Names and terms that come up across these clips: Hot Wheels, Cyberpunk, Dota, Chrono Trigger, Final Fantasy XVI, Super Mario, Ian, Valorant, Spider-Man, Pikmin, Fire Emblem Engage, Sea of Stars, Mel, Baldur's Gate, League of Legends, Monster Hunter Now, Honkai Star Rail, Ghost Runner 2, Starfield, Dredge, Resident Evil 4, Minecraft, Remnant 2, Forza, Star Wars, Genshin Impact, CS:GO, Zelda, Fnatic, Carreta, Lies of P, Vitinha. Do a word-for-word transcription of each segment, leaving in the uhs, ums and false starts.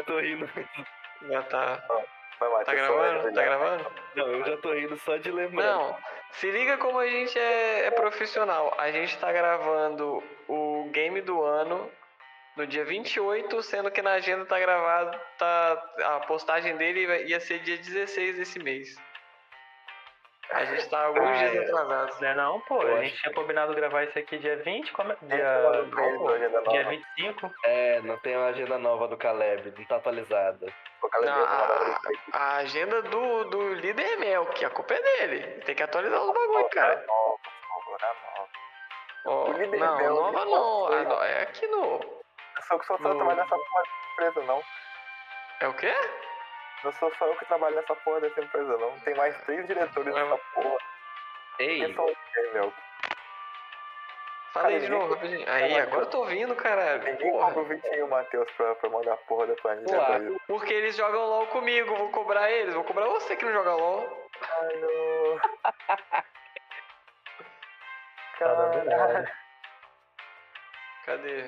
Eu tô rindo. Já tá. Não, tá gravando? Tá gravando? Não, eu já tô rindo só de lembrar. Não, se liga como a gente é, é profissional. A gente tá gravando o game do ano no dia vinte e oito, sendo que na agenda tá gravado, tá, a postagem dele ia ser dia dezesseis desse mês. A gente tá alguns ah, dias atrasados. Não é não, pô. Eu a gente tinha combinado gravar isso aqui dia vinte, como... dia... Não, dia vinte e cinco. É, não tem uma agenda nova do Caleb, não tá atualizada. O Caleb não, é a... a agenda do, do líder é Mel, que a culpa é dele. Tem que atualizar os bagulho, cara. Oh, não, nova não. É, não. É aqui no... Eu sou que sou no... trabalho nessa porra dessa empresa, não. É o quê? Não sou só eu que trabalho nessa porra dessa empresa, não. Tem mais três diretores nessa porra. Ei! Que só o quê, meu? Fala aí de novo, rapidinho. Aí, agora eu tô ouvindo, caralho. Ninguém compra o Vitinho e o Matheus pra, pra mandar a porra da planilha. Porque eles jogam LOL comigo, vou cobrar eles, vou cobrar você que não joga LOL. Ai, não. Caralho. Cadê?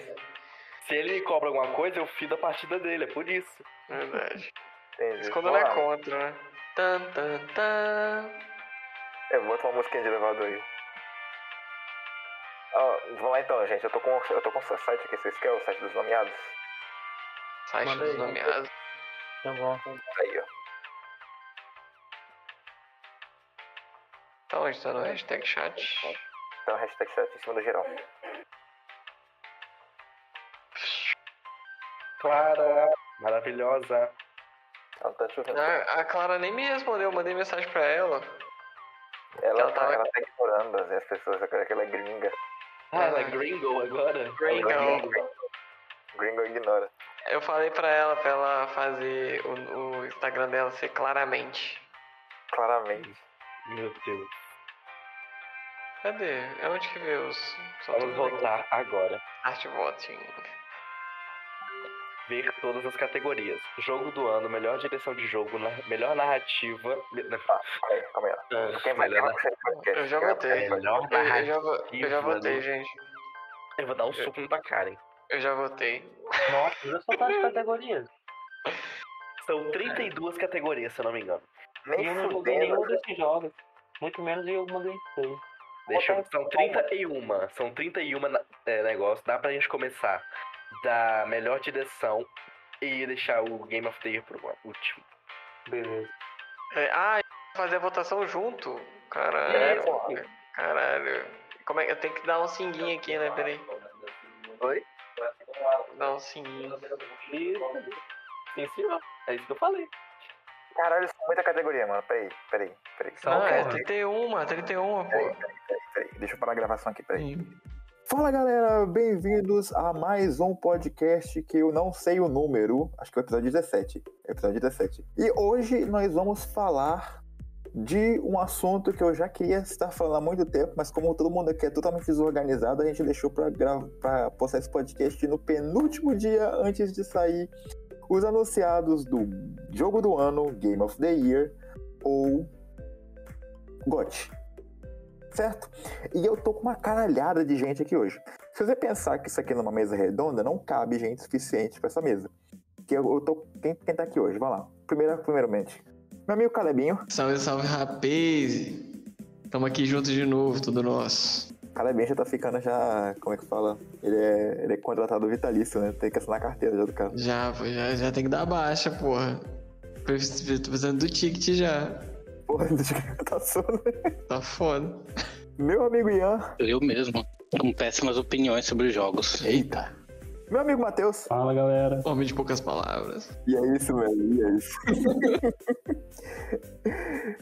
Se ele cobra alguma coisa, eu fido a partida dele, é por isso. Verdade. Entendi. Quando não é contra, né? Tan, tan, tan. Eu boto uma musiquinha de elevador aí. Ó, oh, vamos lá então, gente. Eu tô com eu tô com o site aqui. Vocês querem o site dos nomeados? Site Manda dos aí. Nomeados. Tá bom. Aí, ó. Tá onde? Tá no hashtag chat? Tá no hashtag chat, em cima do geral. Clara, maravilhosa. Ela tá chovendo. Ah, a Clara nem me respondeu, eu mandei mensagem pra ela. Ela, ela, tava... ela tá ignorando as pessoas, agora que ela é gringa. Ah, ela é gringo agora? Gringo. Gringo. Gringo ignora. Eu falei pra ela, pra ela fazer o, o Instagram dela ser claramente. Claramente. Meu Deus. Cadê? É onde que vê os... Vamos voltar agora. Art voting. Ver todas as categorias. Jogo do ano, melhor direção de jogo, na... melhor narrativa. Ah, calma aí, calma aí. Melhor na... Eu já votei. Melhor narrativa. Eu já votei, gente. Eu vou dar um suco na cara, hein? Eu já votei. Nossa, eu só tá de categorias. São trinta e duas categorias, se eu não me engano. Nem e eu não joguei nenhum desses jogos. Muito menos eu mandei seis. Deixa eu... São trinta e uma. São trinta e um na... é, negócios. Dá pra gente começar da melhor direção e deixar o Game of the Year pro último. Beleza. É, ah, fazer a votação junto? Caralho. É, porra. Caralho. Como é? Eu tenho que dar um singuinho aqui, né? Peraí. Oi? Dá um singuinho. Isso. Sim, senhor. É isso que eu falei. Caralho, isso é muita categoria, mano. Peraí, peraí, peraí. Não, ah, é trinta e um, trinta e um, pô. Peraí, peraí, peraí. Deixa eu parar a gravação aqui, peraí. Sim. Fala galera, bem-vindos a mais um podcast que eu não sei o número, acho que é o episódio dezessete, episódio dezessete. E hoje nós vamos falar de um assunto que eu já queria estar falando há muito tempo, mas como todo mundo aqui é totalmente desorganizado, a gente deixou pra, gravar, pra postar esse podcast no penúltimo dia antes de sair os anunciados do jogo do ano, Game of the Year ou G O T Y. Certo? E eu tô com uma caralhada de gente aqui hoje. Se você pensar que isso aqui numa mesa redonda, não cabe gente suficiente pra essa mesa. Que eu, eu tô... Quem, quem tá aqui hoje? Vamos lá. Primeiro, primeiramente, meu amigo Calebinho. Salve, salve, rapaz. Tamo aqui juntos de novo, tudo nosso. Calebinho já tá ficando já... Como é que fala? Ele é, ele é contratado vitalício, né? Tem que assinar a carteira já do cara. Já, já, já tem que dar baixa, porra. Tô precisando do ticket já. Porra, tá foda. Tá foda. Meu amigo Ian. Eu mesmo, com péssimas opiniões sobre jogos. Eita. Meu amigo Matheus. Fala, galera. Homem de poucas palavras. E é isso, velho, e é isso.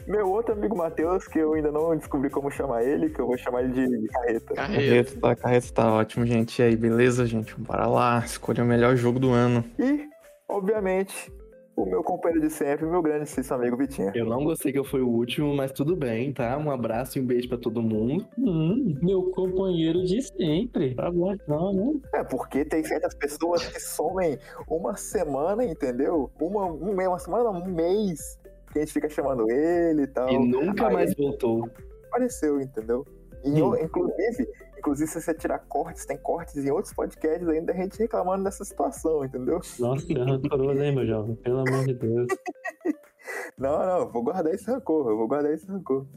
Meu outro amigo Matheus, que eu ainda não descobri como chamar ele, que eu vou chamar ele de Carreta. Carreta, tá, Carreta tá ótimo, gente. E aí, beleza, gente? Bora lá, escolher o melhor jogo do ano. E, obviamente... o meu companheiro de sempre, meu grandíssimo amigo Vitinha. Eu não gostei que eu fui o último, mas tudo bem, tá? Um abraço e um beijo pra todo mundo. Hum, meu companheiro de sempre. Tá bom, não, né? É, porque tem certas pessoas que somem uma semana, entendeu? Uma, uma, uma semana, não, um mês. Que a gente fica chamando ele e tal. E nunca aí mais voltou. Apareceu, entendeu? E eu, inclusive, Inclusive, se você tirar cortes, tem cortes em outros podcasts ainda, a gente reclamando dessa situação, entendeu? Nossa, que rancoroso, hein, meu jovem? Pelo amor de Deus. Não, não, vou guardar esse rancor, eu vou guardar esse rancor.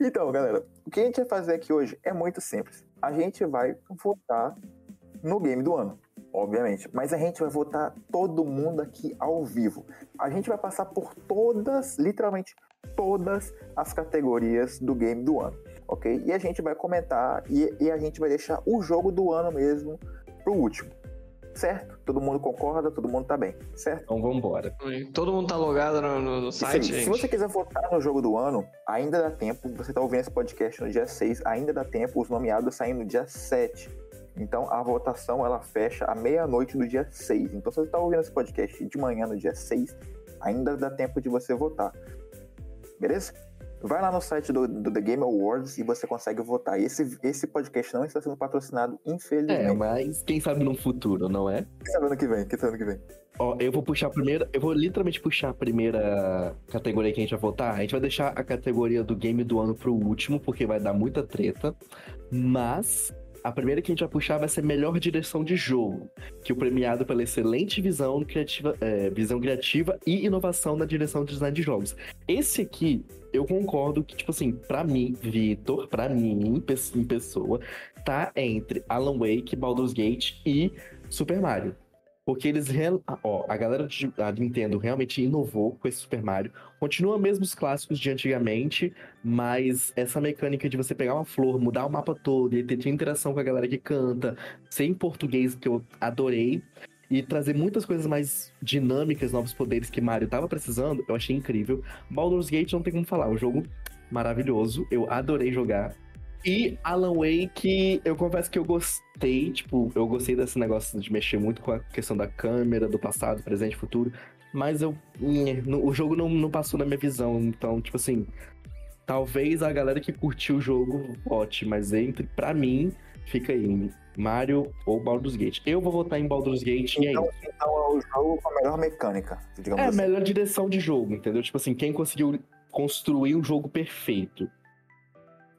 Então, galera, o que a gente vai fazer aqui hoje é muito simples. A gente vai votar no game do ano, obviamente, mas a gente vai votar todo mundo aqui ao vivo. A gente vai passar por todas, literalmente todas as categorias do game do ano, ok? E a gente vai comentar e, e a gente vai deixar o jogo do ano mesmo pro último, certo? Todo mundo concorda, todo mundo tá bem, certo? Então vamos embora. Todo mundo tá logado no, no, no site, gente. Se você quiser votar no jogo do ano, ainda dá tempo, você tá ouvindo esse podcast no dia seis, ainda dá tempo, os nomeados saem no dia sete. Então, a votação, ela fecha à meia-noite do dia seis. Então, se você está ouvindo esse podcast de manhã no dia seis, ainda dá tempo de você votar. Beleza? Vai lá no site do, do The Game Awards e você consegue votar. Esse, esse podcast não está sendo patrocinado, infelizmente. É, mas quem sabe no futuro, não é? Quem sabe ano que vem, quem sabe ano que vem. Ó, eu vou puxar a primeira... Eu vou literalmente puxar a primeira categoria que a gente vai votar. A gente vai deixar a categoria do game do ano pro último, porque vai dar muita treta. Mas... a primeira que a gente vai puxar vai ser melhor direção de jogo, que o premiado pela excelente visão criativa, é, visão criativa e inovação na direção de design de jogos. Esse aqui, eu concordo que, tipo assim, pra mim, Vitor, pra mim, em pessoa, tá entre Alan Wake, Baldur's Gate e Super Mario. Porque eles, ó, a galera da Nintendo realmente inovou com esse Super Mario. Continua mesmo os clássicos de antigamente, mas essa mecânica de você pegar uma flor, mudar o mapa todo e ter interação com a galera que canta, ser em português, que eu adorei, e trazer muitas coisas mais dinâmicas, novos poderes que Mario tava precisando, eu achei incrível. Baldur's Gate não tem como falar, é um jogo maravilhoso, eu adorei jogar. E Alan Wake, eu confesso que eu gostei, tipo, eu gostei desse negócio de mexer muito com a questão da câmera, do passado, presente, futuro, mas eu, o jogo não, não passou na minha visão, então, tipo assim, talvez a galera que curtiu o jogo vote, mas entre, pra mim, fica aí, Mario ou Baldur's Gate. Eu vou votar em Baldur's Gate então, e aí. Então é o jogo com a melhor mecânica, digamos é, assim. É, melhor direção de jogo, entendeu? Tipo assim, quem conseguiu construir um jogo perfeito.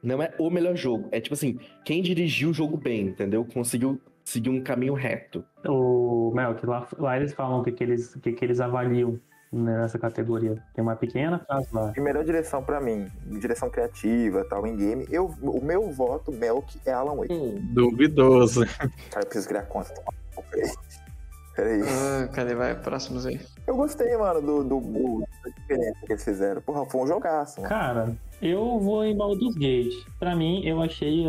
Não é o melhor jogo, é tipo assim, quem dirigiu o jogo bem, entendeu? Conseguiu seguir um caminho reto. O Mel, que lá, lá eles falam o que, que, eles, que, que eles avaliam nessa categoria. Tem uma pequena frase lá. E melhor direção pra mim, direção criativa, tal, em game, eu, o meu voto, Melk, é Alan Wake. Hum, duvidoso. Cara, eu preciso criar conta. Peraí. Peraí. Ah, cadê? Vai, próximos aí. Eu gostei, mano, do, do, do, da diferença que eles fizeram. Porra, foi um jogaço, mano. Cara, eu vou em Baldur's Gate. Pra mim, eu achei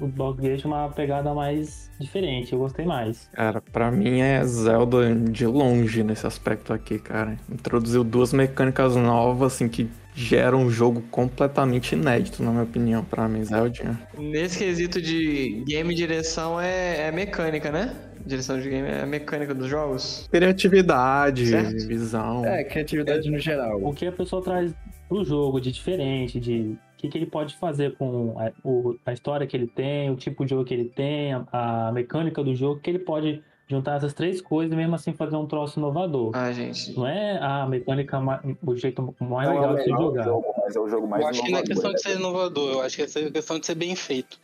o Baldur's Gate uma pegada mais diferente. Eu gostei mais. Cara, pra mim é Zelda de longe nesse aspecto aqui, cara. Introduziu duas mecânicas novas, assim, que geram um jogo completamente inédito, na minha opinião. Pra mim, Zelda. Nesse quesito de game direção é, é mecânica, né? Direção de game é a mecânica dos jogos. Criatividade, certo? Visão. É, criatividade é, no geral. O que a pessoa traz pro jogo de diferente, de o que, que ele pode fazer com a, o, a história que ele tem, o tipo de jogo que ele tem, a, a mecânica do jogo, que ele pode juntar essas três coisas e mesmo assim fazer um troço inovador. Ah, gente. Não é a mecânica, o jeito mais legal de se jogar. Jogo, mas é o jogo mais eu acho que não é questão de ser inovador, eu acho que é questão de ser bem feito.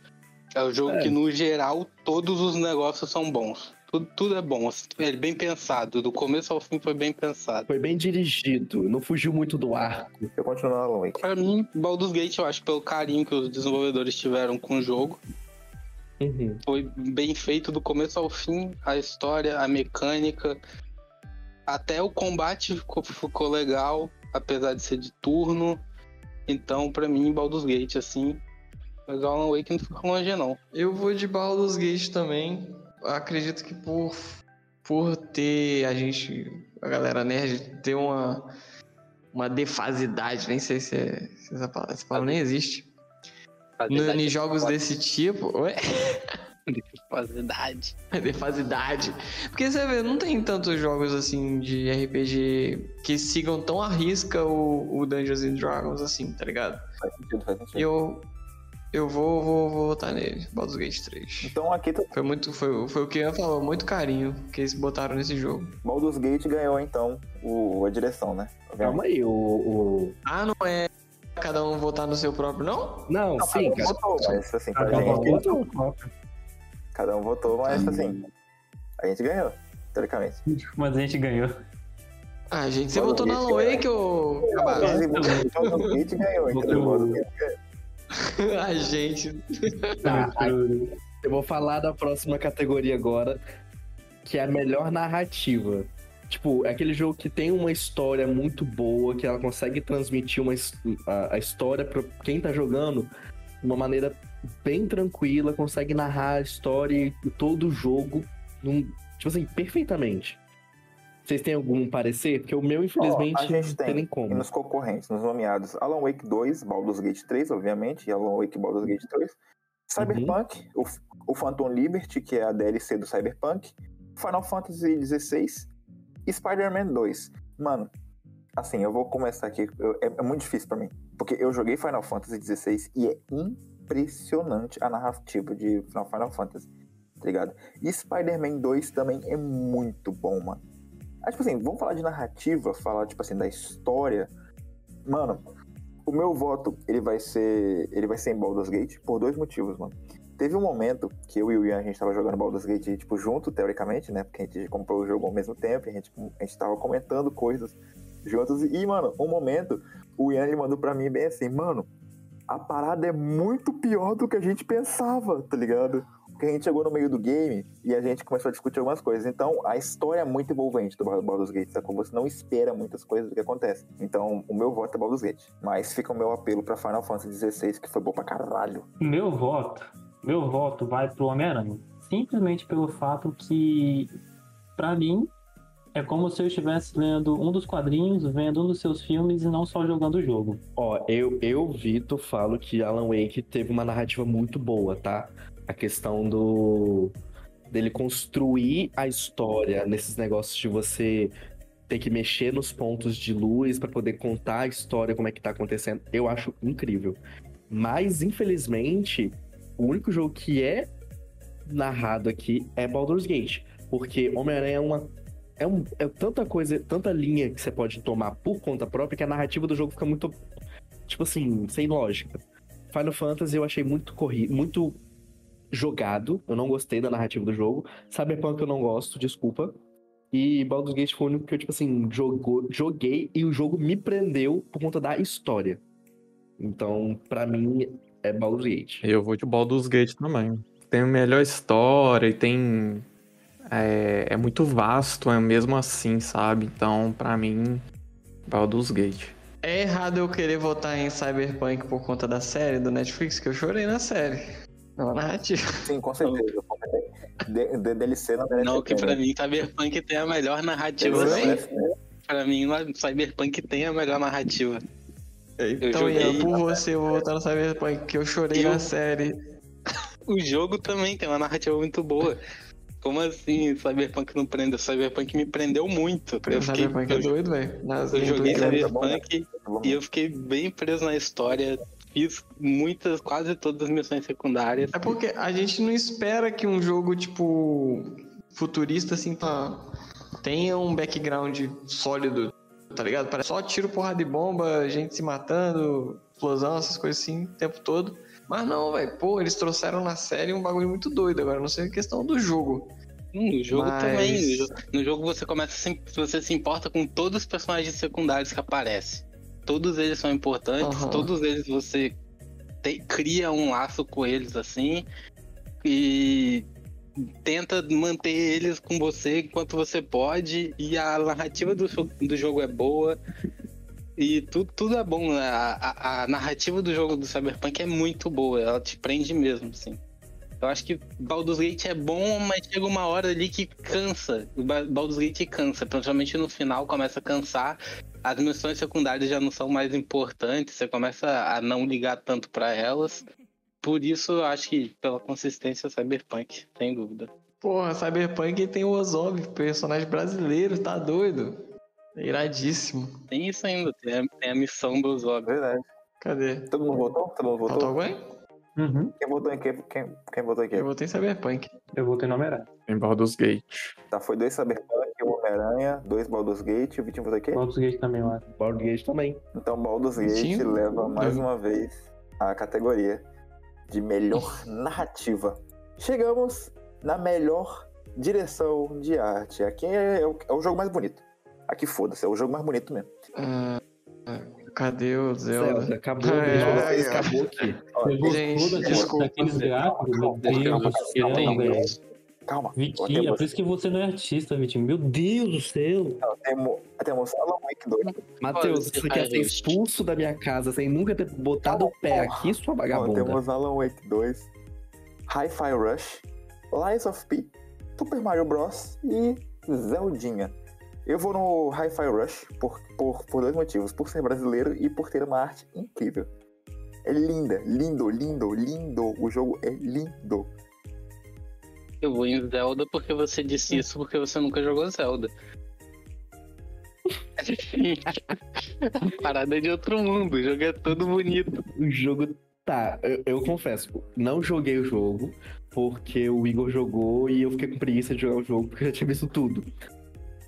É o jogo é. que, no geral, todos os negócios são bons. Tudo, tudo é bom. É bem pensado. Do começo ao fim foi bem pensado. Foi bem dirigido. Não fugiu muito do arco. Eu continuo na Alan Wake. Pra mim, Baldur's Gate, eu acho, pelo carinho que os desenvolvedores tiveram com o jogo. Uhum. Foi bem feito do começo ao fim. A história, a mecânica. Até o combate ficou, ficou legal, apesar de ser de turno. Então, pra mim, Baldur's Gate, assim... Mas o Alan Wake não fica longe, não. Eu vou de Baldur's Gate também. Acredito que por, por ter a gente... A galera nerd ter uma, uma defasidade. Nem sei se, é, se essa palavra, essa palavra nem existe. No, em jogos desse tipo... Ué? Defasidade. Defasidade. Porque você vê, não tem tantos jogos assim de R P G que sigam tão à risca o, o Dungeons and Dragons assim, tá ligado? Faz sentido, faz sentido. Eu... Eu vou, vou, vou votar nele, Baldur's Gate três. Então aqui... Tá... Foi, muito, foi, foi o que Ian falou, muito carinho que eles botaram nesse jogo. Baldur's Gate ganhou, então, o, a direção, né? Calma aí, o, o... Ah, não é... cada um votar no seu próprio, não? Não, não sim. Cada um votou, mas assim, cada, cada, um votou. Votou. cada um votou, mas assim, a gente ganhou, teoricamente. Mas a gente ganhou. Ah, a gente, você votou na Alan Wake ou... A gente... Tá, eu vou falar da próxima categoria agora, que é a melhor narrativa. Tipo, é aquele jogo que tem uma história muito boa, que ela consegue transmitir uma, a, a história pra quem tá jogando de uma maneira bem tranquila, consegue narrar a história e todo o jogo, num, tipo assim, perfeitamente. Vocês têm algum parecer? Porque o meu, infelizmente, oh, a gente tem, não tem nem como. E nos concorrentes, nos nomeados, Alan Wake dois, Baldur's Gate três, obviamente, e Alan Wake e Baldur's Gate dois, Cyberpunk, uhum. o, o Phantom Liberty, que é a D L C do Cyberpunk, Final Fantasy dezesseis, Spider-Man dois. Mano, assim, eu vou começar aqui, eu, é, é muito difícil pra mim, porque eu joguei Final Fantasy dezesseis e é impressionante a narrativa de Final Fantasy, tá ligado? E Spider-Man dois também é muito bom, mano. Ah, tipo assim, vamos falar de narrativa, falar, tipo assim, da história. Mano, o meu voto, ele vai ser ele vai ser em Baldur's Gate por dois motivos, mano. Teve um momento que eu e o Ian, a gente tava jogando Baldur's Gate, tipo, junto, teoricamente, né? Porque a gente comprou o jogo ao mesmo tempo, e a gente, a gente tava comentando coisas juntos. E, mano, um momento, o Ian, ele mandou pra mim bem assim, mano, a parada é muito pior do que a gente pensava, tá ligado? Porque a gente chegou no meio do game e a gente começou a discutir algumas coisas. Então, a história é muito envolvente do Baldur's Gate, sacou? Você não espera muitas coisas do que acontece. Então, o meu voto é Baldur's Gate. Mas fica o meu apelo pra Final Fantasy dezesseis, que foi bom pra caralho. Meu voto, meu voto vai pro Homem-Aranha. Simplesmente pelo fato que, pra mim, é como se eu estivesse lendo um dos quadrinhos, vendo um dos seus filmes e não só jogando o jogo. Ó, eu, eu Vitor, falo que Alan Wake teve uma narrativa muito boa, tá? A questão do dele construir a história nesses negócios de você ter que mexer nos pontos de luz pra poder contar a história, como é que tá acontecendo, eu acho incrível. Mas, infelizmente, o único jogo que é narrado aqui é Baldur's Gate, porque Homem-Aranha é uma é, um, é tanta coisa, tanta linha que você pode tomar por conta própria, que a narrativa do jogo fica muito, tipo assim, sem lógica. Final Fantasy eu achei muito corrido, muito jogado, eu não gostei da narrativa do jogo. Cyberpunk eu não gosto, desculpa. E Baldur's Gate foi o único que eu, tipo assim, jogou, joguei e o jogo me prendeu por conta da história. Então, pra mim, é Baldur's Gate. Eu vou de Baldur's Gate também. Tem a melhor história e tem... É, é muito vasto, é mesmo assim, sabe? Então, pra mim, Baldur's Gate. É errado eu querer votar em Cyberpunk por conta da série do Netflix, que eu chorei na série. Não, narrativa. Sim, com certeza. D- D- D L C não merece. Não, que pra mim Cyberpunk tem a melhor narrativa. Pra mim, Cyberpunk tem a melhor narrativa. Então, Ian, por você, eu vou voltar no Cyberpunk, que eu chorei eu... na série. O jogo também tem uma narrativa muito boa. Como assim Cyberpunk não prendeu? Cyberpunk me prendeu muito. Eu fiquei... Cyberpunk é doido, velho. Eu joguei Cyberpunk e eu fiquei bem preso na história. Fiz muitas, quase todas as missões secundárias. É porque a gente não espera que um jogo, tipo, futurista, assim, tá, tenha um background sólido, tá ligado? Parece só tiro, porrada de bomba, gente se matando, explosão, essas coisas assim, o tempo todo. Mas não, velho, pô, eles trouxeram na série um bagulho muito doido agora, não sei a questão do jogo. Hum, o jogo Mas... também, no jogo você começa, você se importa com todos os personagens secundários que aparecem. Todos eles são importantes, uhum. Todos eles você te, cria um laço com eles, assim, e tenta manter eles com você enquanto você pode, e a narrativa do, do jogo é boa, e tudo, tudo é bom, né? a, a, a narrativa do jogo do Cyberpunk é muito boa, ela te prende mesmo, assim. Eu acho que Baldur's Gate é bom, mas chega uma hora ali que cansa. Baldur's Gate cansa, principalmente no final começa a cansar. As missões secundárias já não são mais importantes, você começa a não ligar tanto pra elas. Por isso, eu acho que pela consistência, Cyberpunk, sem dúvida. Porra, Cyberpunk tem o Ozob, personagem brasileiro, tá doido? É iradíssimo. Tem isso ainda, tem a, tem a missão do Ozob. Verdade. Cadê? Todo mundo voltou? Todo mundo voltou? Voltou alguém? Uhum. Quem votou em quê? Quem, quem votou em quê? Eu votei em Cyberpunk. Eu votei no Homem-Aranha. Em Baldur's Gate. Tá, foi dois Cyberpunk, aqui o Homem-Aranha, dois Baldur's Gate, o Vitinho vai fazer o quê? Baldur's Gate também, eu acho. Baldur's Gate também. Então Baldur's Gate Vitinho? leva mais uma vez a categoria de melhor narrativa. Chegamos na melhor direção de arte. Aqui é o, é o jogo mais bonito. Aqui foda-se, é o jogo mais bonito mesmo. Ah, cadê o Zelda? Zelda acabou, ah, é, é. acabou aqui. Olha, gente, desculpa. Calma. Vitinho, é por isso que você não é artista, Vitinho. Meu Deus do céu. Temos Alan Wake dois. Matheus, você quer ser expulso da minha casa sem nunca ter botado o pé aqui, sua vagabunda. Temos Alan Wake dois, Hi-Fi Rush, Lies of P, Super Mario Bros. E Zeldinha. Eu vou no Hi-Fi Rush por, por, por dois motivos. Por ser brasileiro e por ter uma arte incrível. É linda, lindo, lindo, lindo. O jogo é lindo. Eu vou em Zelda porque você disse isso, porque você nunca jogou Zelda. A parada é de outro mundo, o jogo é todo bonito. O jogo... Tá, eu, eu confesso, não joguei o jogo, porque o Igor jogou e eu fiquei com preguiça de jogar o jogo, porque eu já tinha visto tudo.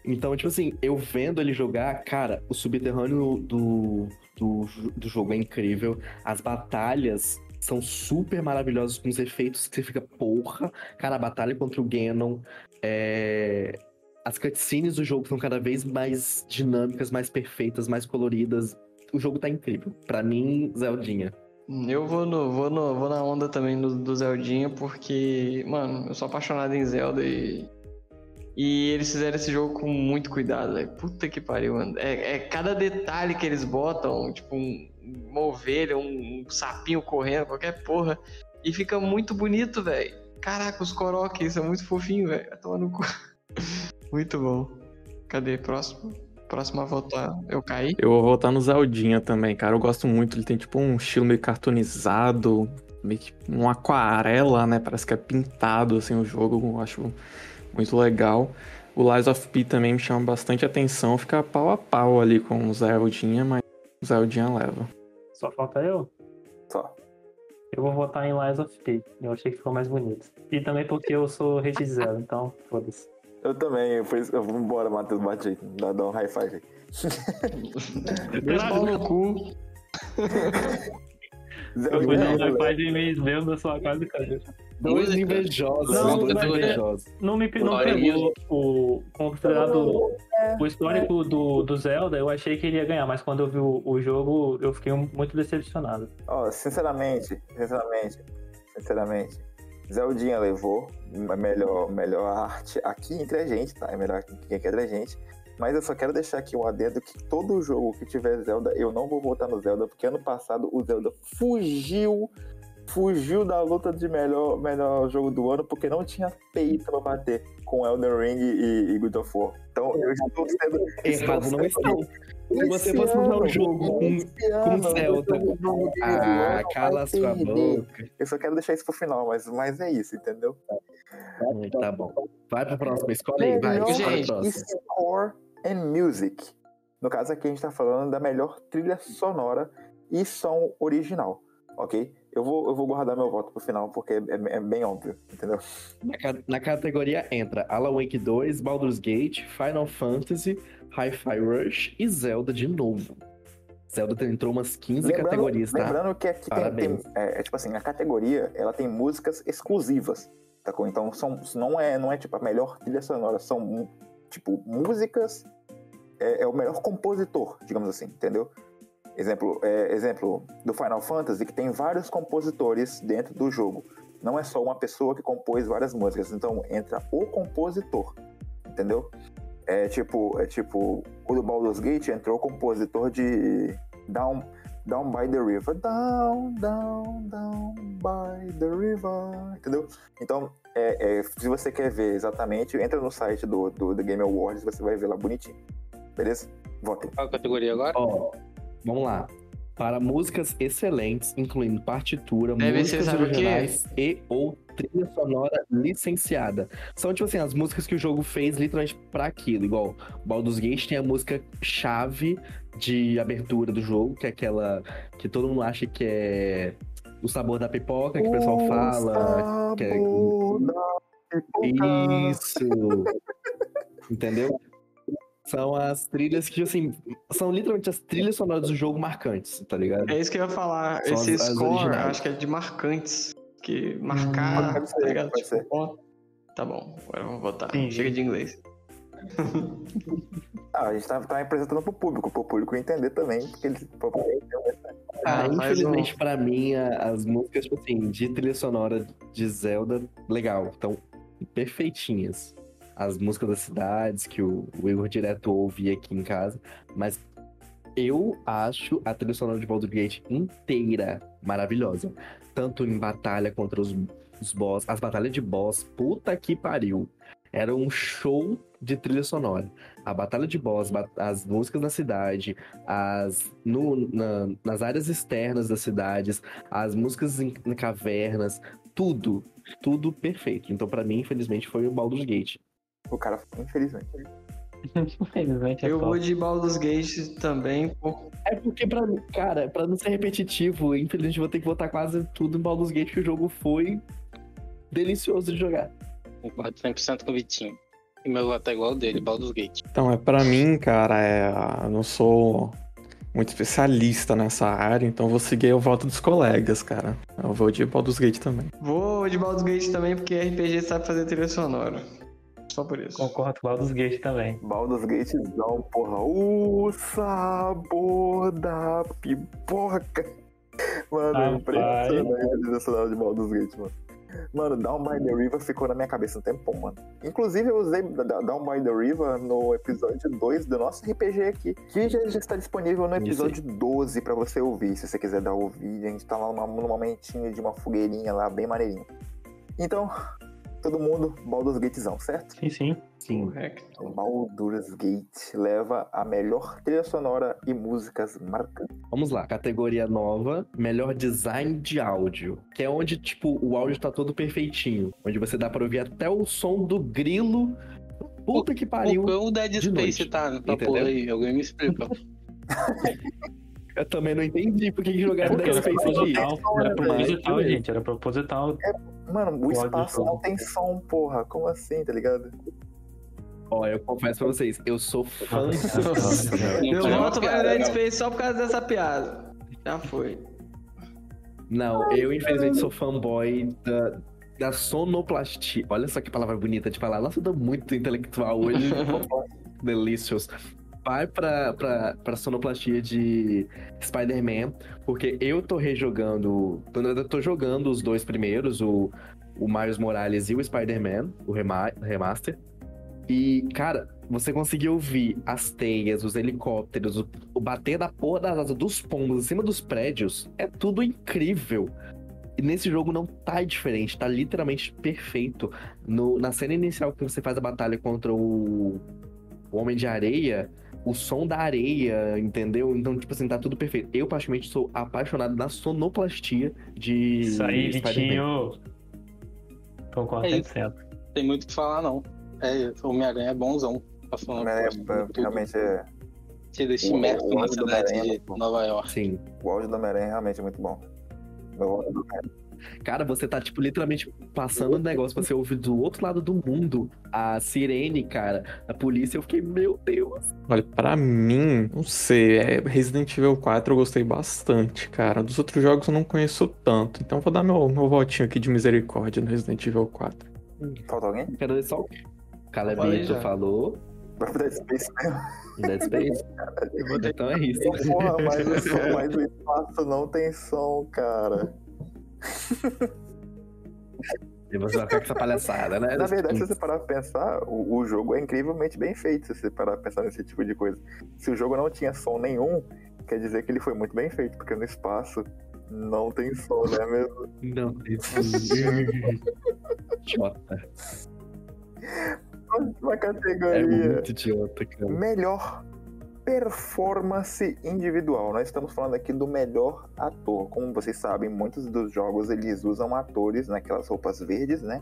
Então, tipo assim, eu vendo ele jogar, cara, o subterrâneo do, do, do jogo é incrível, as batalhas... são super maravilhosos, com os efeitos que você fica, porra. Cara, a batalha contra o Ganon, é... as cutscenes do jogo são cada vez mais dinâmicas, mais perfeitas, mais coloridas. O jogo tá incrível. Pra mim, Zeldinha. Eu vou, no, vou, no, vou na onda também do, do Zeldinha, porque, mano, eu sou apaixonado em Zelda e... E eles fizeram esse jogo com muito cuidado, velho. Puta que pariu, mano. É, é cada detalhe que eles botam, tipo, um, uma ovelha, um, um sapinho correndo, qualquer porra. E fica muito bonito, velho. Caraca, os coroques são muito fofinhos, velho. Vai tomar no cu. Muito bom. Cadê? Próximo? Próximo a votar. Eu caí? Eu vou votar no Zeldinha também, cara. Eu gosto muito. Ele tem, tipo, um estilo meio cartoonizado, meio que uma aquarela, né? Parece que é pintado, assim, o jogo. Eu acho... muito legal. O Lies of P também me chama bastante atenção. Fica pau a pau ali com o Zeldinha, mas o Zeldinha leva. Só falta eu? Só. Eu vou votar em Lies of P. Eu achei que ficou mais bonito. E também porque eu sou rei de Zelda, então foda-se. Eu também. Eu fui... eu vou embora, Matheus. Bate aí. Dá, dá um high five aí. Deus pau no cu. Zeldinha. Eu vou em mim, Deus da sua casa e cadê? Dois invejosos. Não, dois invejosos. Não me não pegou o considerado é, o histórico é. do, do Zelda, eu achei que ele ia ganhar, mas quando eu vi o, o jogo, eu fiquei muito decepcionado. Ó, oh, sinceramente, sinceramente, sinceramente, Zeldinha levou a melhor, melhor arte aqui entre a gente, tá? É melhor que aqui entre a gente. Mas eu só quero deixar aqui um adendo que todo jogo que tiver Zelda, eu não vou votar no Zelda, porque ano passado o Zelda fugiu. Fugiu da luta de melhor, melhor jogo do ano porque não tinha peito pra bater com Elden Ring e, e God of War. Então eu estou sendo errado, não está. Se você fosse usar um jogo com, com Zelda. Ah, cala a sua boca. Eu só quero deixar isso pro final, mas, mas é isso, entendeu? Hum, tá bom. Vai pra próxima, escolhe aí, vai. Gente, score and music. No caso aqui a gente tá falando da melhor trilha sonora e som original, ok? Eu vou, eu vou guardar meu voto pro final, porque é, é bem óbvio, entendeu? Na, ca- na categoria entra Alan Wake dois, Baldur's Gate, Final Fantasy, Hi-Fi Rush e Zelda de novo. Zelda entrou umas quinze lembrando, categorias, tá? Lembrando que aqui tem, tem é, é, tipo assim, a categoria, ela tem músicas exclusivas, tá? Então são, não, é, não é tipo a melhor trilha sonora, são tipo músicas, é, é o melhor compositor, digamos assim, entendeu? Exemplo, é, exemplo do Final Fantasy, que tem vários compositores dentro do jogo. Não é só uma pessoa que compôs várias músicas. Então entra o compositor, entendeu? É tipo, é tipo o do Baldur's Gate entrou o compositor de Down, Down by the River. Down, down, down by the river. Entendeu? Então, é, é, se você quer ver exatamente, entra no site do, do The Game Awards, você vai ver lá bonitinho. Beleza? Votem. Qual a categoria agora? Oh. Vamos lá. Para músicas excelentes, incluindo partitura, deve músicas originais e ou trilha sonora licenciada. São, tipo assim, as músicas que o jogo fez literalmente pra aquilo. Igual, Baldur's Gate tem a música chave de abertura do jogo, que é aquela que todo mundo acha que é o sabor da pipoca, que o pessoal fala. Que é... Isso! Entendeu? São as trilhas que, assim, são literalmente as trilhas sonoras do jogo marcantes, tá ligado? É isso que eu ia falar. São esse as, score, as acho que é de marcantes. Que marcar, hum, tá ligado? Pode ser. Tipo, tá bom, agora vamos votar. Sim. Chega de inglês. Ah, a gente tá, tá apresentando pro público, pro público entender também, porque eles ah, infelizmente um... pra mim, as músicas, tipo assim, de trilha sonora de Zelda, legal, estão perfeitinhas. As músicas das cidades, que o, o Igor direto ouve aqui em casa, mas eu acho a trilha sonora de Baldur's Gate inteira maravilhosa. Tanto em batalha contra os, os boss, as batalhas de boss, puta que pariu. Era um show de trilha sonora. A batalha de boss, as músicas na cidade, as, no, na, nas áreas externas das cidades, as músicas em, em cavernas, tudo, tudo perfeito. Então, pra mim, infelizmente, foi o Baldur's Gate. O cara, infelizmente. Infelizmente é Eu top. Vou de Baldur's Gate também. Pô. É porque, pra mim, cara, pra não ser repetitivo, infelizmente, eu vou ter que botar quase tudo em Baldur's Gate, que o jogo foi delicioso de jogar. Concordo cem por cento com o Vitinho. E meu voto é igual ao dele, Baldur's Gate. Então, é pra mim, cara, é... eu não sou muito especialista nessa área, então vou seguir o voto dos colegas, cara. Eu vou de Baldur's Gate também. Vou de Baldur's Gate também, porque R P G sabe fazer trilha sonora. Só por isso. Concordo com o Baldur's Gate também. Baldur's Gate não, porra. O sabor da pipoca. Mano, ah, impressionante a trilha sonora de Baldur's Gate, mano. Mano, Down by the River ficou na minha cabeça um tempão, mano. Inclusive, eu usei Down by the River no episódio dois do nosso R P G aqui, que já, já está disponível no episódio doze pra você ouvir, se você quiser dar ouvir. A gente tá lá num momentinho de uma fogueirinha lá, bem maneirinho. Então, todo mundo, Baldur's Gatezão, certo? Sim, sim. Sim. Correcto. Baldur's Gate leva a melhor trilha sonora e músicas marcantes. Vamos lá, categoria nova, melhor design de áudio, que é onde, tipo, o áudio tá todo perfeitinho, onde você dá pra ouvir até o som do grilo. Puta que pariu. O, o Dead de Space noite, tá, tá por aí, alguém me explica. Eu também não entendi por que jogaram é Dead Space hoje. Era proposital, gente, era proposital. É, mano, o espaço não tem som, porra. Como assim, tá ligado? Ó, oh, eu confesso pra vocês, eu sou fã. Eu volto pra Dead Space só por causa dessa piada. Já foi. Não, eu infelizmente sou fanboy da, da sonoplastia. Olha só que palavra bonita de falar. Nossa, eu tô muito intelectual hoje. Delicious. Vai pra, pra, pra sonoplastia de Spider-Man, porque eu tô rejogando. Eu tô jogando os dois primeiros, o, o Miles Morales e o Spider-Man, o remaster. E, cara, você conseguia ouvir as teias, os helicópteros, o, o bater da porra das asas dos pombos em cima dos prédios. É tudo incrível. E nesse jogo não tá diferente, tá literalmente perfeito. No, na cena inicial que você faz a batalha contra o, o Homem de Areia, o som da areia, entendeu? Então, tipo assim, tá tudo perfeito. Eu, particularmente, sou apaixonado na sonoplastia de... Isso aí, Vitinho! Concordo cem por cento. Tem muito o que falar, não. É, o Homem-Aranha é bonzão. Tá falando é, é, realmente é. Tira esse merda na cidade de Nova York. Sim. O áudio do Homem-Aranha é realmente muito bom. O áudio do Homem-Aranha. Cara, você tá, tipo, literalmente passando um negócio pra você ouvir do outro lado do mundo. A sirene, cara, a polícia, eu fiquei, meu Deus. Olha, pra mim, não sei, é Resident Evil quatro eu gostei bastante, cara. Dos outros jogos eu não conheço tanto. Então vou dar meu, meu votinho aqui de misericórdia no Resident Evil quatro. Falta alguém? Quero ver só o quê? Caleb falou. Dead Space mesmo. Dead Space? Então é isso. Porra, mas o, som, mas o espaço não tem som, cara. E você vai ficar com essa palhaçada, né? Na verdade, se você parar pra pensar, o, o jogo é incrivelmente bem feito. Se você parar pra pensar nesse tipo de coisa. Se o jogo não tinha som nenhum, quer dizer que ele foi muito bem feito, porque no espaço não tem som, né mesmo? Não tem som. Chota. Uma categoria é muito idiota, cara. Melhor performance individual. Nós estamos falando aqui do melhor ator. Como vocês sabem, muitos dos jogos eles usam atores naquelas roupas verdes, né,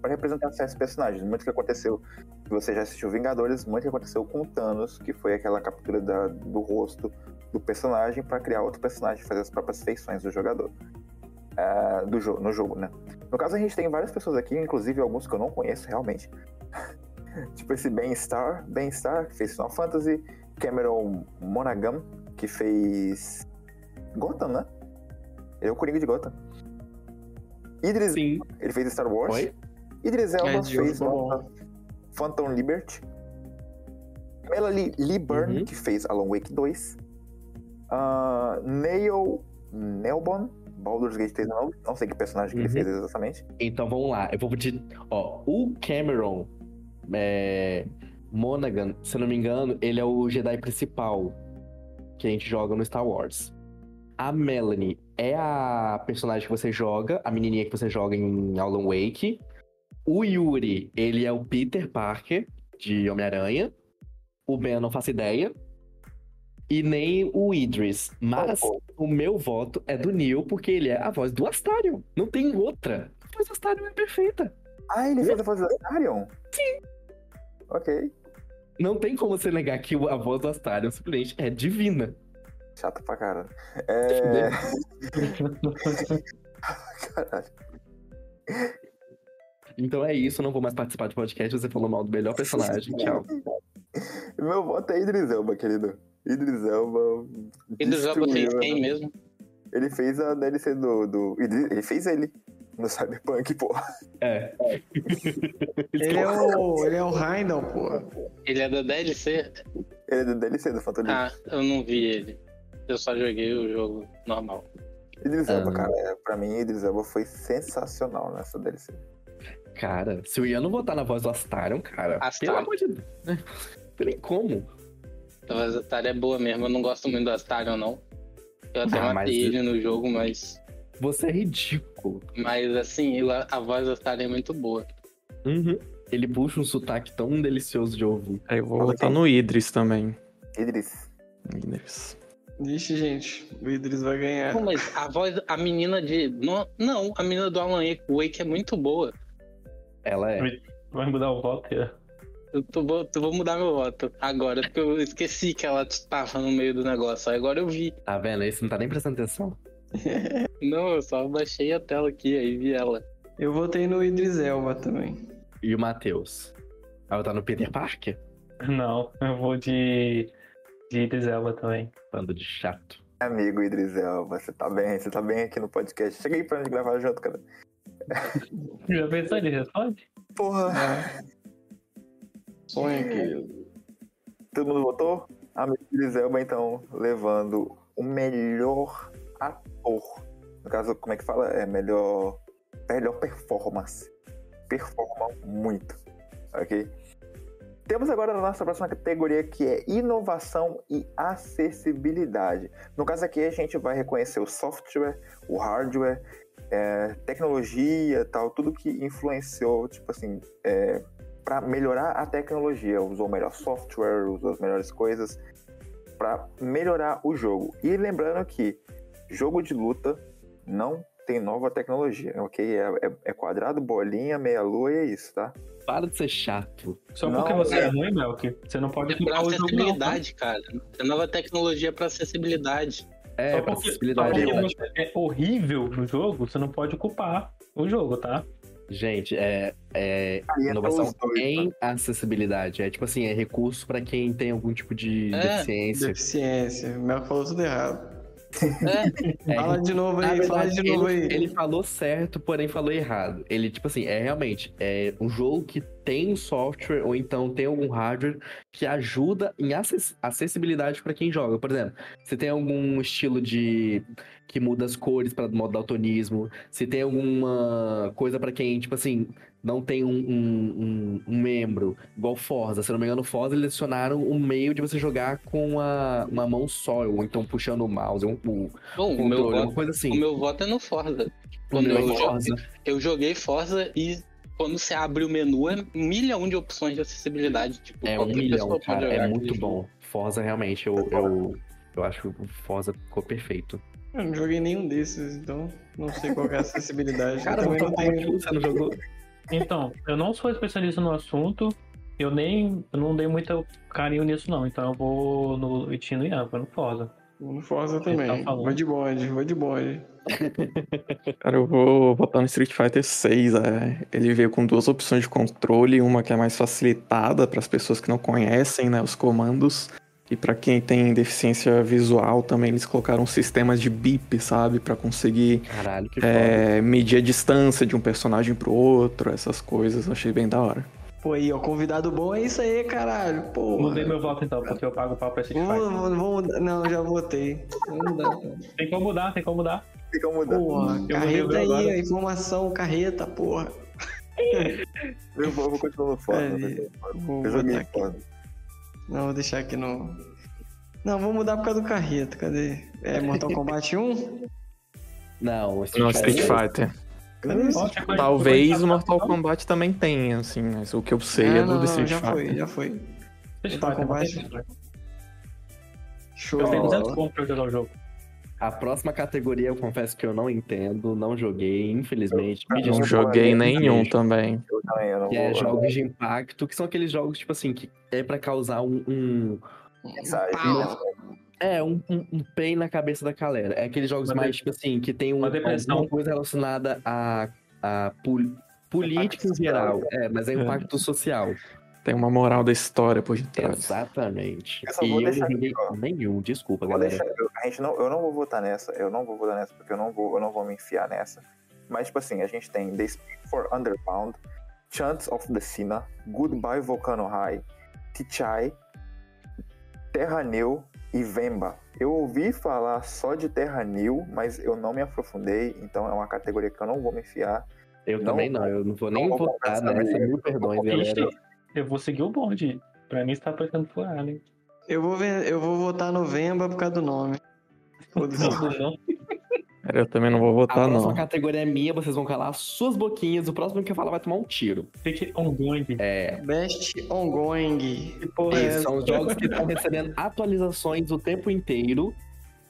para representar certos personagens. Muito que aconteceu, se você já assistiu Vingadores, muito que aconteceu com o Thanos, que foi aquela captura da, do rosto do personagem para criar outro personagem, fazer as próprias feições do jogador. Uh, do jogo, no jogo, né? No caso, a gente tem várias pessoas aqui, inclusive alguns que eu não conheço realmente, Tipo esse Ben Starr, Ben Starr, que fez Final Fantasy, Cameron Monaghan, que fez Gotham, né? Ele é o Coringa de Gotham. Idris, sim. Ele fez Star Wars. Oi? Idris Elba é, fez Nota, Phantom Liberty. Melanie Lee Byrne, uhum. que fez Alan Wake dois. Uh, Neil Nelbon, Baldur's Gate três nove. Não sei que personagem uhum. que ele fez exatamente. Então vamos lá, eu vou pedir. Ó, o Cameron é, Monaghan, se eu não me engano, ele é o Jedi principal que a gente joga no Star Wars. A Melanie é a personagem que você joga, a menininha que você joga em Alan Wake. O Yuri, ele é o Peter Parker, de Homem-Aranha. O Ben eu não faço ideia. E nem o Idris. Mas oh, oh. o meu voto é do Neil, porque ele é a voz do Astarion. Não tem outra. A voz do Astarion é perfeita. Ah, ele fez a voz do Astarion? Sim. Ok. Não tem como você negar que a voz do Astarion simplesmente é divina. Chato pra caralho. É... caralho. Então é isso, não vou mais participar de podcast. Você falou mal do melhor personagem. Tchau. Meu voto é Idris Elba, querido. Idris Elba. Idris Elba fez quem mesmo? Ele fez a D L C do. do... Ele fez ele no Cyberpunk, porra. É. é. Ele, é o... ele é o Heindel, porra. Ele é da D L C? Ele é da D L C do Phantom. Ah, eu não vi ele. Eu só joguei o jogo normal. Idris Elba, ah. cara. Pra mim, Idris Elba foi sensacional nessa D L C. Cara, se o Ian não votar na voz do Astarion, cara, Astarion. Pelo amor de Deus, né? Tem como. A voz do Astarion é boa mesmo, eu não gosto muito do Astarion, não. Eu até ah, matei ele eu... no jogo, mas... Você é ridículo. Mas, assim, a voz do Astarion é muito boa. Uhum. Ele puxa um sotaque tão delicioso de ouvir. Aí eu vou Fala votar aqui. No Idris também. Idris. Idris. Ixi, gente, o Idris vai ganhar. Não, mas a voz, a menina de... Não, não a menina do Alan Wake é muito boa. Ela é. Vai mudar o voto? É. Eu tô, tô, vou mudar meu voto agora, porque eu esqueci que ela tava no meio do negócio. Agora eu vi. Tá vendo? Isso não tá nem prestando atenção? Não, eu só baixei a tela aqui, aí vi ela. Eu votei no Idris Elba também. E o Matheus? Vai votar no Peter Parker? Não, eu vou de... de Idris Elba também. Bando de chato. Amigo Idris Elba, você tá bem, você tá bem aqui no podcast. Chega aí pra gente gravar junto, cara. Já pensou de responde? Porra. É. Sonho que... Todo mundo votou? Amigo Idris Elba, então, levando o melhor ator. No caso, como é que fala? É melhor... Melhor performance. Performa muito. Ok? Temos agora a nossa próxima categoria, que é inovação e acessibilidade. No caso aqui, a gente vai reconhecer o software, o hardware, é, tecnologia, tal, tudo que influenciou, tipo assim, é, para melhorar a tecnologia. Usou o melhor software, usou as melhores coisas para melhorar o jogo. E lembrando que jogo de luta não tem nova tecnologia, ok? É, é, é quadrado, bolinha, meia-lua e é isso, tá? Para de ser chato. Só não, porque você é, é ruim, Mel, que você não pode... É pra acessibilidade, cara. É nova tecnologia pra acessibilidade. É, só pra porque, acessibilidade. Só porque você é horrível no jogo, você não pode culpar o jogo, tá? Gente, é... é inovação é dois, em tá? acessibilidade. É tipo assim, é recurso pra quem tem algum tipo de é. deficiência. Deficiência. O Mel falou tudo errado. É. É. Fala de novo aí, verdade, fala de ele, novo aí. Ele falou certo, porém falou errado. Ele, tipo assim, é realmente é um jogo que tem um software ou então tem algum hardware que ajuda em acess- acessibilidade pra quem joga. Por exemplo, se tem algum estilo de... que muda as cores pra modo daltonismo, se tem alguma coisa pra quem, tipo assim, não tem um, um, um, um membro, igual Forza. Se não me engano, Forza, eles adicionaram um meio de você jogar com a, uma mão só, ou então puxando o mouse, um, um Bom, controle, meu voto, uma coisa assim. O meu voto é no Forza. Quando eu, é Forza. Joguei, eu joguei Forza e quando você abre o menu, é um milhão de opções de acessibilidade. Tipo, é um milhão, cara, é muito bom. Forza, realmente, eu, eu, eu acho que o Forza ficou perfeito. Eu não joguei nenhum desses, então não sei qual é a acessibilidade. Cara, eu não tenho... Você não jogou... Então, eu não sou especialista no assunto, eu nem eu não dei muito carinho nisso não, então eu vou no Itino e Ian, no Forza. No Forza também. Tá vou de bonde, vou de bonde. Cara, eu vou votar no Street Fighter seis. É. Ele veio com duas opções de controle, uma que é mais facilitada para as pessoas que não conhecem, né, os comandos. E para quem tem deficiência visual também, eles colocaram sistemas de bip, sabe? Para conseguir Caralho, que é, medir a distância de um personagem pro outro, essas coisas. Achei bem da hora. Pô, aí, ó, convidado bom é isso aí, caralho, pô. Mudei meu voto então, porque eu pago o pau pra Street Fighter. Vou, vou, não, já votei. Mudar, tem como mudar, tem como mudar. Tem como mudar. Porra, carreta aí, agora. Informação, carreta, porra. eu, vou, eu vou continuar no foto, né? Eu já me foda. Não, vou deixar aqui no... Não, vou mudar por causa do carreta, cadê? É Mortal Kombat um? Não, Street, não, Street Fighter. Fighter. Talvez o Mortal Kombat também tenha, assim, mas o que eu sei ah, é do Street Fighter. Já foi, já foi. Mortal Kombat. Show. Eu tenho duzentos pontos pra jogar o jogo. A próxima categoria eu confesso que eu não entendo, não joguei, infelizmente. Eu, eu não joguei nenhum também. Que é jogos de impacto, que são aqueles jogos, tipo assim, que é pra causar um... um... É, um, um, um pain na cabeça da galera. É aqueles jogos uma mais, tipo assim, que tem um, alguma coisa relacionada a, a pol, política em geral. É, mas é impacto é. social. Tem uma moral da história por detrás. Exatamente. Eu e eu não joguei nenhum, desculpa, vou galera. Deixar, eu, a gente não, eu não vou votar nessa, eu não vou votar nessa, porque eu não vou, eu não vou me enfiar nessa. Mas, tipo assim, a gente tem The Speed for Underground, Chants of the Sina, Goodbye Volcano High, Tichai, Terra New... E Vemba. Eu ouvi falar só de Terra New, mas eu não me aprofundei, então é uma categoria que eu não vou me enfiar. Eu não, também não, eu não vou nem votar nessa, me perdoem, galera. Eu vou seguir o bonde, pra mim está parecendo furar, né? Eu vou, ver, eu vou votar no Vemba por causa do nome. Eu também não vou votar, não. A próxima não. categoria é minha, vocês vão calar suas boquinhas, o próximo que eu falar vai tomar um tiro. Fique ongoing. É. Best ongoing. É, são jogos que estão recebendo atualizações o tempo inteiro,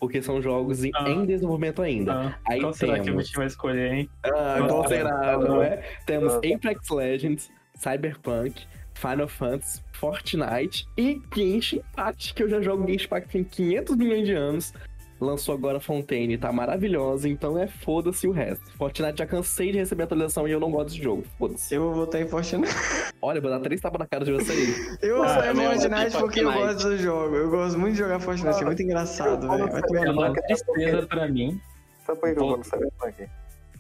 porque são jogos ah. em desenvolvimento ainda. Ah. Aí qual temos... será que a gente vai escolher, hein? Ah, não, qual será, não, não é? Temos não. Apex Legends, Cyberpunk, Final Fantasy, Fortnite e Genshin Impact, que eu já jogo Genshin Impact em quinhentos milhões de anos. Lançou agora a Fontaine, tá maravilhosa, então é foda-se o resto. Fortnite, já cansei de receber atualização e eu não gosto desse jogo, foda-se. Eu vou votar em Fortnite. Olha, vou dar três tapas na cara de vocês. Eu vou votar em Fortnite porque eu gosto do jogo, eu gosto muito de jogar Fortnite, ah, é muito engraçado, velho. É uma tristeza pra mim. Sabe por que eu gosto de Cyberpunk?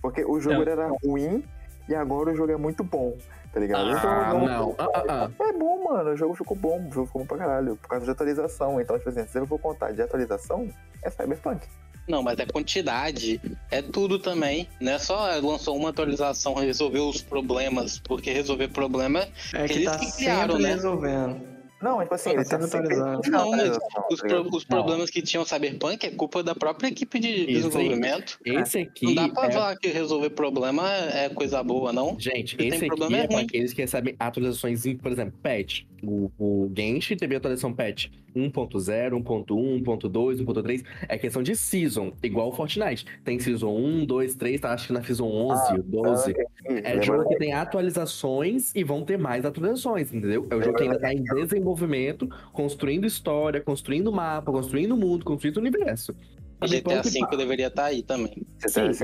Porque o jogo era ruim e agora o jogo é muito bom, tá ligado? Ah, não. Ah, ah, ah. É bom, mano, o jogo ficou bom, o jogo ficou bom pra caralho, por causa de atualização. Então, tipo assim, se eu for contar de atualização... É Cyberpunk. Não, mas é quantidade. É tudo também. Não é só lançou uma atualização, resolveu os problemas. Porque resolver problema é que eles tá que criaram, né? Resolvendo. Não, é tipo assim, eles tá tá sempre... Não, mas os, pro, os problemas não. que tinham Cyberpunk é culpa da própria equipe de esse desenvolvimento. Aí, esse aqui. Não dá pra é... falar que resolver problema é coisa boa, não. Gente, esse tem aqui é, é pra aqueles que recebem atualizações, por exemplo, patch. O, o Genshin teve atualização patch um ponto zero, um ponto um, um ponto dois, um ponto três. É questão de season, igual o Fortnite. Tem season um, dois, três, tá? Acho que na season onze, doze. Ah, é é jogo que tem atualizações e vão ter mais atualizações, entendeu? É o jogo que ainda tá em desenvolvimento, construindo história, construindo mapa, construindo mundo, construindo universo. O G T A cinco deveria estar tá aí também. Sim, sim,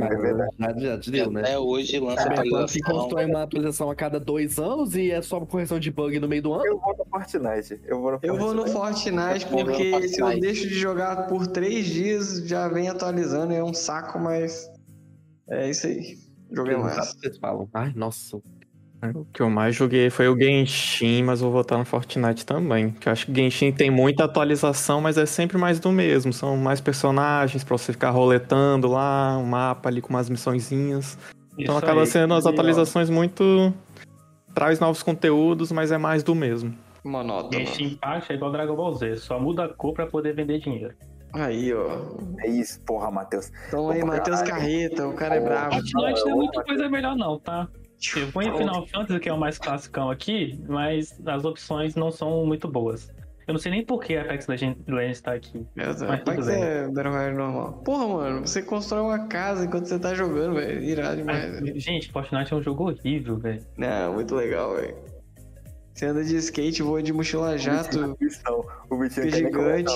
mas, já te deu, né? Até hoje lança é, atualização. Constrói uma atualização a cada dois anos e é só correção de bug no meio do ano? Eu vou no Fortnite. Eu vou no Fortnite, eu vou no Fortnite porque eu no Fortnite. Se eu deixo de jogar por três dias, já vem atualizando. É um saco, mas é isso aí. Joguei mais. O que vocês falam? Ai, nossa. O que eu mais joguei foi o Genshin, mas vou votar no Fortnite também. Que eu acho que Genshin tem muita atualização, mas é sempre mais do mesmo. São mais personagens pra você ficar roletando lá, um mapa ali com umas missõezinhas. Então isso acaba aí, sendo as atualizações muito... Traz novos conteúdos, mas é mais do mesmo. Monótono. Genshin Impact é igual Dragon Ball Z, só muda a cor pra poder vender dinheiro. Aí, ó. É isso, porra, Matheus. Então aí, Matheus Carreta, o cara é bravo. Fortnite não é muita coisa melhor não, tá? Eu ponho Final Fantasy, que é o mais classicão aqui, mas as opções não são muito boas. Eu não sei nem por que a Apex Legends tá aqui. Meu Deus, Apex é Battle Royale normal. Porra, mano, você constrói uma casa enquanto você tá jogando, velho. Irado demais. Ai, gente, Fortnite é um jogo horrível, velho. Não, muito legal, velho. Você anda de skate, voa de mochila jato. O Vitinha é gigante.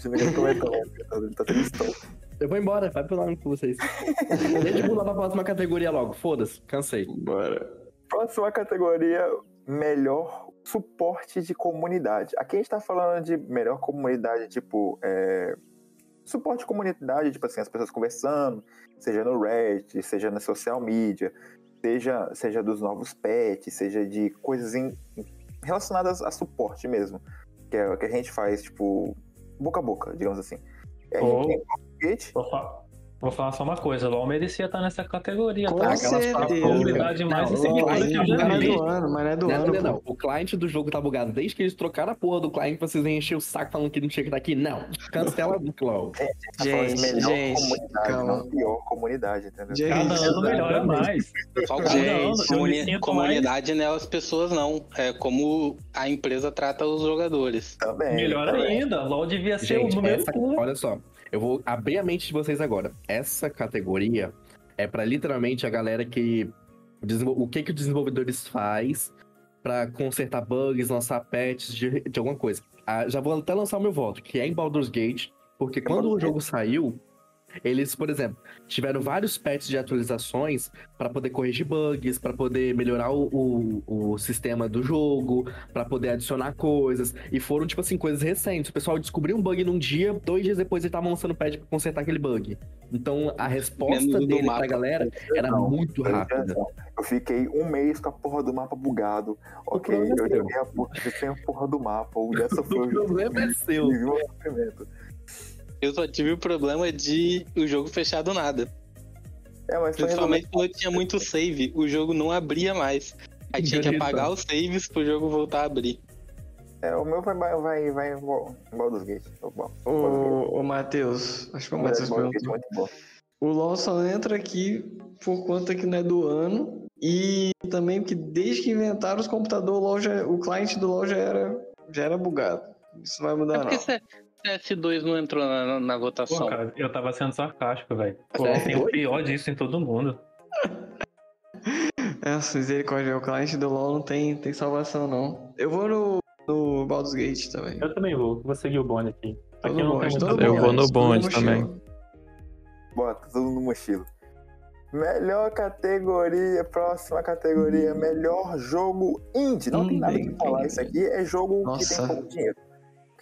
Você vai querer comentar, tá tendo stall. Eu vou embora, vai pro lado com vocês. Deixa eu pular pra próxima categoria logo, foda-se, cansei. Bora. Próxima categoria, melhor suporte de comunidade. Aqui a gente tá falando de melhor comunidade, tipo, é... suporte de comunidade, tipo assim, as pessoas conversando, seja no Reddit, seja na social media, seja, seja dos novos pets, seja de coisas em... relacionadas a suporte mesmo, que é o que a gente faz, tipo, boca a boca, digamos assim. E aí, oh, tem... vou, falar, vou falar só uma coisa, o LoL merecia estar nessa categoria, com tá? Aquela comunidade mais incentivada que eu já vi. Não é do ano, mas não é do não, ano. Não, não. O cliente do jogo tá bugado, desde que eles trocaram a porra do cliente, vocês vêm encher o saco falando que não tinha que estar aqui. Não, cancela o LoL. É, gente, gente, melhor gente, comunidade, calma. Não pior comunidade, entendeu? Gente, cada ano melhora mais. Só cada gente, ano, comuni comunidade mais. Não é as pessoas, não. É como a empresa trata os jogadores. Também. Melhor também. Ainda, LoL devia ser gente, o número um. Olha só. Eu vou abrir a mente de vocês agora. Essa categoria é pra literalmente a galera que... O que que os desenvolvedores faz pra consertar bugs, lançar patches de, de alguma coisa. Ah, já vou até lançar o meu voto, que é em Baldur's Gate, porque quando o jogo saiu, eles, por exemplo, tiveram vários patches de atualizações pra poder corrigir bugs, pra poder melhorar o, o, o sistema do jogo, pra poder adicionar coisas. E foram, tipo assim, coisas recentes. O pessoal descobriu um bug num dia, dois dias depois ele tava lançando patch pra consertar aquele bug. Então a resposta dele pra galera era muito rápida. Eu fiquei um mês com a porra do mapa bugado. Ok, eu joguei a porra, eu tenho a porra do mapa. O problema é seu. Eu só tive o problema de o jogo fechar do nada. É, mas principalmente quando tinha muito save, o jogo não abria mais. Aí tinha que apagar os saves pro jogo voltar a abrir. É, o meu vai, vai, vai em Baldur's Gate. Ô, Matheus, acho que o Matheus perguntou. O LoL só entra aqui por conta que não é do ano. E também porque desde que inventaram os computadores, o cliente do LoL já era, já era bugado. Isso não vai mudar, não. C S dois não entrou na, na votação. Pô, cara, eu tava sendo sarcástico, velho. Tem o pior disso em todo mundo. Essa misericórdia, o cliente do LoL não tem, tem salvação, não. Eu vou no, no Baldur's Gate também. Eu também vou, vou seguir o bonde aqui. Aqui eu, não bonde, eu bonde, vou no bonde também. Bota todo no mochila. Melhor categoria, próxima categoria, hum. melhor jogo indie. Não hum, tem nada que falar, isso aqui é jogo Nossa. que tem pouco dinheiro.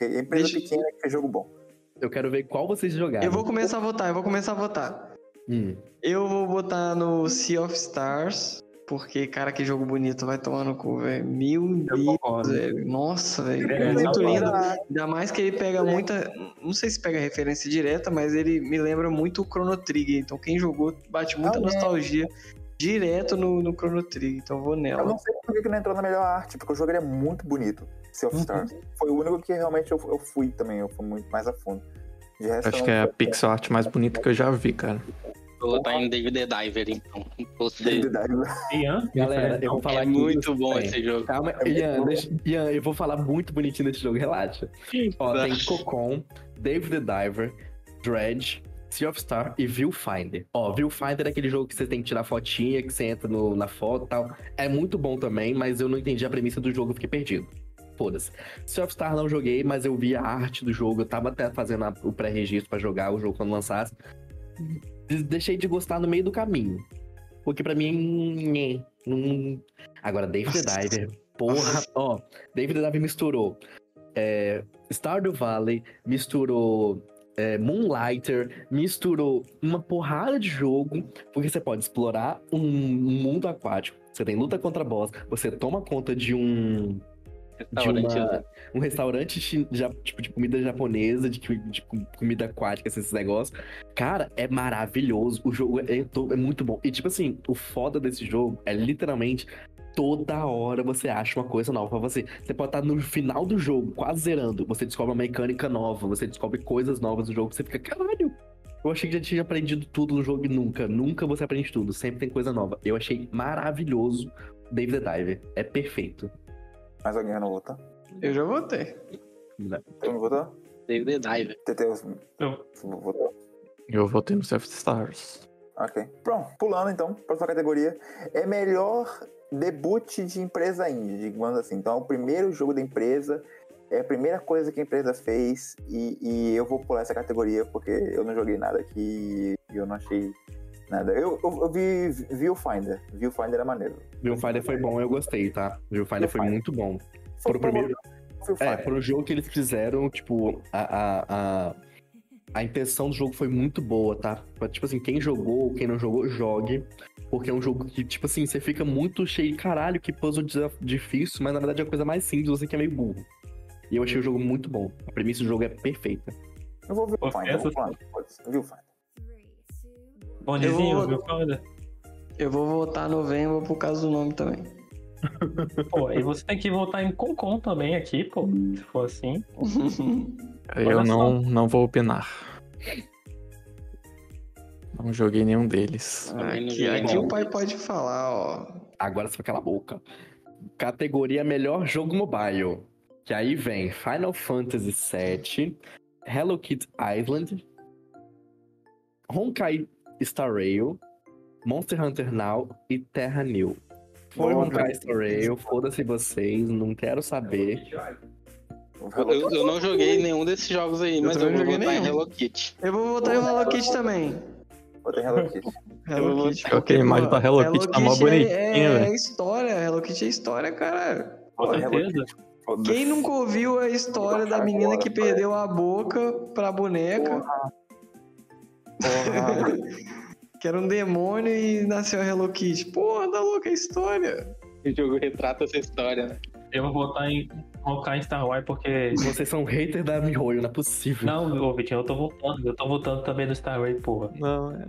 Empresa Deixa... pequena que é jogo bom. Eu quero ver qual vocês jogaram. Eu vou começar a votar, eu vou começar a votar. Hum. Eu vou botar no Sea of Stars, porque, cara, que jogo bonito, vai tomar no cu, velho. Meu Deus, velho. Nossa, velho. É muito lindo. Ainda mais que ele pega muita... Não sei se pega referência direta, mas ele me lembra muito o Chrono Trigger. Então, quem jogou bate muita ah, nostalgia é. direto no, no Chrono Trigger. Então, eu vou nela. Eu não sei por que não entrou na melhor arte, porque o jogo é muito bonito. Sea of Stars. Uhum. Foi o único que realmente eu, eu fui também, eu fui muito mais a fundo. De resto, acho que é a pixel art mais bonita que eu já vi, cara. Vou botar em David the Diver, então. David the Diver. Ian? Galera, eu vou falar é muito bom bem. Esse jogo. Calma, é Ian, deixa... Ian, eu vou falar muito bonitinho desse jogo, relaxa. Ó, tem Cocon, David the Diver, Dredge, Sea of Star e Viewfinder. Ó, Viewfinder é aquele jogo que você tem que tirar fotinha, que você entra no, na foto e tal. É muito bom também, mas eu não entendi a premissa do jogo, eu fiquei perdido. Foda-se. Sea of Stars não joguei, mas eu vi a arte do jogo, eu tava até fazendo a, o pré-registro pra jogar o jogo quando lançasse. Deixei de gostar no meio do caminho. Porque pra mim... Agora, David the Diver, porra, ó, David the Diver misturou é, Stardew Valley, misturou é, Moonlighter, misturou uma porrada de jogo, porque você pode explorar um mundo aquático, você tem luta contra boss, você toma conta de um... Restaurante, de uma, um restaurante chin, já, tipo, de comida japonesa, de, de comida aquática, assim, esses negócios. Cara, é maravilhoso. O jogo é, é muito bom. E, tipo assim, o foda desse jogo é literalmente toda hora você acha uma coisa nova pra você. Você pode estar no final do jogo, quase zerando. Você descobre uma mecânica nova, você descobre coisas novas do jogo. Você fica, caralho, eu achei que já tinha aprendido tudo no jogo e nunca. Nunca você aprende tudo. Sempre tem coisa nova. Eu achei maravilhoso David the Diver. É perfeito. Mas alguém não votou? Eu já votei. Tu não votou? David the Diver. Teteus, votou? Eu votei no Sea of Stars. Ok. Pronto, pulando então, próxima categoria. É melhor debut de empresa indie, digamos assim. Então é o primeiro jogo da empresa é a primeira coisa que a empresa fez, e, e eu vou pular essa categoria porque eu não joguei nada aqui e eu não achei nada. Eu, eu, eu vi Viewfinder. Viewfinder era maneiro. Viewfinder foi bom, eu gostei, tá? Viewfinder foi muito bom. Foi pro primeiro... É, pro jogo que eles fizeram, tipo, a, a, a, a intenção do jogo foi muito boa, tá? Tipo assim, quem jogou, quem não jogou, jogue. Porque é um jogo que, tipo assim, você fica muito cheio, caralho, que puzzle difícil, mas na verdade é a coisa mais simples, você que é meio burro. E eu achei o jogo muito bom. A premissa do jogo é perfeita. Eu vou ver o Finder, eu vou falar. Viu o Finder. Bondezinho, viu o Finder? Eu vou votar novembro por causa do nome também. Pô, e você tem que votar em Concon também aqui, pô. Se for assim. Eu não, não vou opinar. Não joguei nenhum deles. Ah, aqui, aqui o pai pode falar, ó. Agora só aquela boca. Categoria melhor jogo mobile. Que aí vem Final Fantasy sete, Hello Kitty Island, Honkai Star Rail, Monster Hunter Now e Terra New. Foi Honkai Star Rail, foda-se vocês, não quero saber. Eu, eu não joguei nenhum desses jogos aí, eu mas eu vou votar nenhum. Em Hello Kitty. Eu vou votar em Hello Kitty também. Botei Hello Kitty. Hello Kitty. Eu queria imaginar a Hello Kitty, tá mó bonitinha, velho. É história, Hello Kitty é história, caralho. Com certeza. Quem nunca ouviu a história da menina que perdeu a boca pra boneca? Porra. Porra. Que era um demônio e nasceu a Hello Kitty. Porra, tá louca a história. O jogo retrata essa história, né? Eu vou botar em colocar em Star Wars porque... Vocês são haters da Mihoyo, não é possível. Não, ô Vitinho, eu tô votando. Eu tô votando também no Star Wars, porra. Não, é...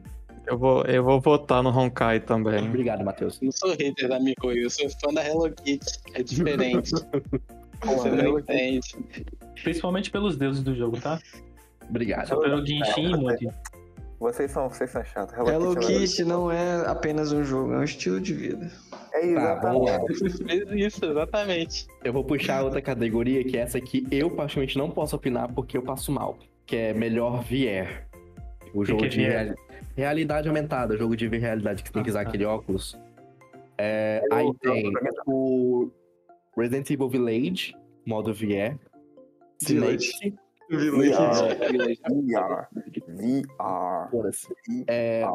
Eu vou, eu vou votar no Honkai também. Obrigado, Matheus. Eu não sou hater da Mihoyo, eu sou fã da Hello Kitty. É diferente. Você não entende. Principalmente pelos deuses do jogo, tá? Obrigado. Só pelo Genshin, mano. Vocês são, vocês são chatos. Hello, Hello Kitty, Kitty não é apenas um jogo, é um estilo de vida. É exatamente. Tá, isso, exatamente. Eu vou puxar outra categoria, que é essa que eu, particularmente, não posso opinar porque eu passo mal. Que é melhor V R. O jogo que que de é? real... realidade aumentada, jogo de realidade que você tem que usar ah, aquele tá. óculos. É, eu, aí eu, tem o Resident Evil Village, modo V R. Village. Village. V R. V R. V R. É,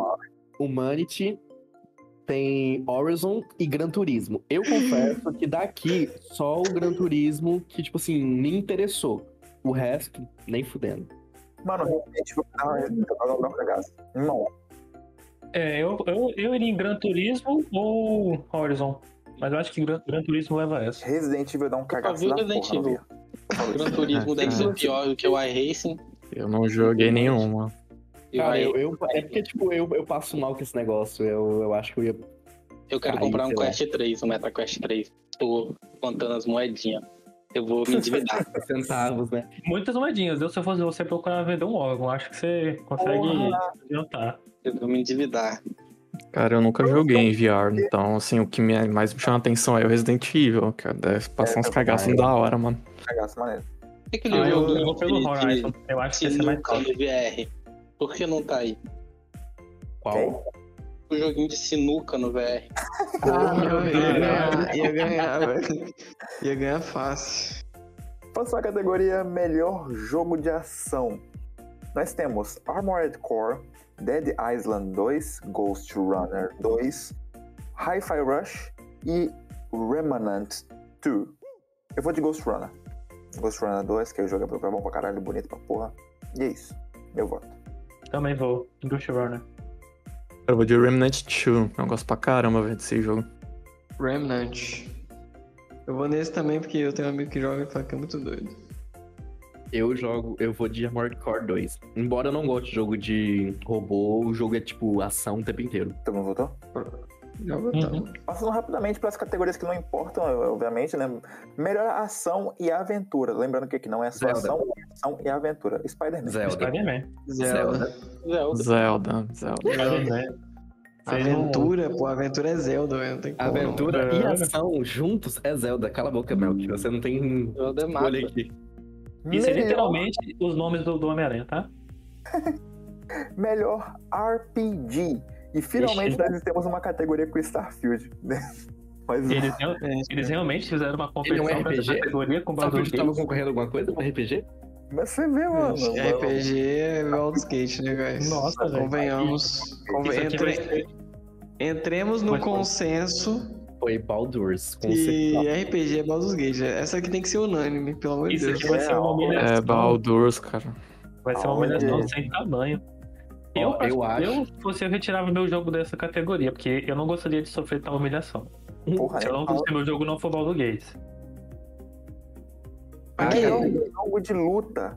Humanity, tem Horizon e Gran Turismo. Eu confesso que daqui, só o Gran Turismo que, tipo assim, me interessou. O resto, nem fudendo. Mano, realmente, vou dar uma cagada. Não. É, eu, eu, eu iria em Gran Turismo ou Horizon. Mas eu acho que Gran, Gran Turismo leva essa. Resident Evil dá um cagaço na Resident porra, Evil. Gran Turismo deve ser pior do que o iRacing. Eu não joguei nenhuma. Cara, eu, eu, é porque, tipo, eu, eu passo mal com esse negócio. Eu, eu acho que eu ia... Eu quero Aí, comprar um Quest lá. três, um Meta Quest três. Tô contando as moedinhas. Eu vou me endividar. Centavos, né? Muitas moedinhas. Eu, se eu fosse você procurar vender um órgão, acho que você consegue Olá. adiantar. Eu vou me endividar. Cara, eu nunca joguei em V R, então, assim, o que mais me chama a atenção é o Resident Evil, cara. Deve passar é, uns cagaços da hora, mano. Cagaço maneiro. É que ah, eu, eu, eu vou pelo de, Horizon. Eu acho que esse é mais top. V R. Por que não tá aí? Qual? O joguinho de sinuca no V R. Ah, não, ia ganhar, ia ganhar, velho. Ia ganhar fácil. Passou a categoria melhor jogo de ação. Nós temos Armored Core, Dead Island dois, Ghost Runner dois, Hi-Fi Rush e Remnant dois. Eu vou de Ghost Runner. Ghost Runner dois, que o jogo é bom pra caralho, bonito pra porra. E é isso. Meu voto. Também vou. Ghost Runner. Eu vou de Remnant dois. Eu gosto pra caramba, velho, desse jogo. Remnant. Eu vou nesse também, porque eu tenho um amigo que joga e fala que é muito doido. Eu jogo... Eu vou de Armored Core dois. Embora eu não goste de jogo de robô, o jogo é, tipo, ação o tempo inteiro. Todo mundo votou? Já votamos. Uhum. Passando rapidamente pelas categorias que não importam, obviamente, né? Melhor ação e aventura. Lembrando que aqui não é só Zelda. ação, ação e aventura. Spider-Man. Zelda. Spider-Man. Zelda. Zelda. Zelda. Zelda. Zelda. Aventura, pô, aventura é Zelda, velho. Não tem como. Aventura e ação juntos é Zelda. Cala a boca, Mel, que você não tem olho aqui. Isso é literalmente os nomes do, do Homem-Aranha, tá? Melhor R P G. E finalmente Ixi. nós temos uma categoria com Starfield. Pois eles, é, real, é, eles realmente fizeram uma competição é um R P G? Categoria com Baldur's Gate. Estavam concorrendo alguma coisa com R P G? Mas você vê, mano. É, R P G é Baldur's Gate, né, guys? Nossa, convenhamos. Conven... Entre... Entremos no consenso. Foi Baldur's. Conceitual. E R P G é Baldur's Gate. Essa aqui tem que ser unânime, pelo amor de Deus. Isso aqui vai ser uma humilhação. É Baldur's, cara. Vai ser uma humilhação sem tamanho. Eu, eu, eu acho. Eu, se eu retirava meu jogo dessa categoria, porque eu não gostaria de sofrer tal humilhação. Porra, se eu não, se meu jogo não for Baldur's Gate. Ah, é um jogo de luta.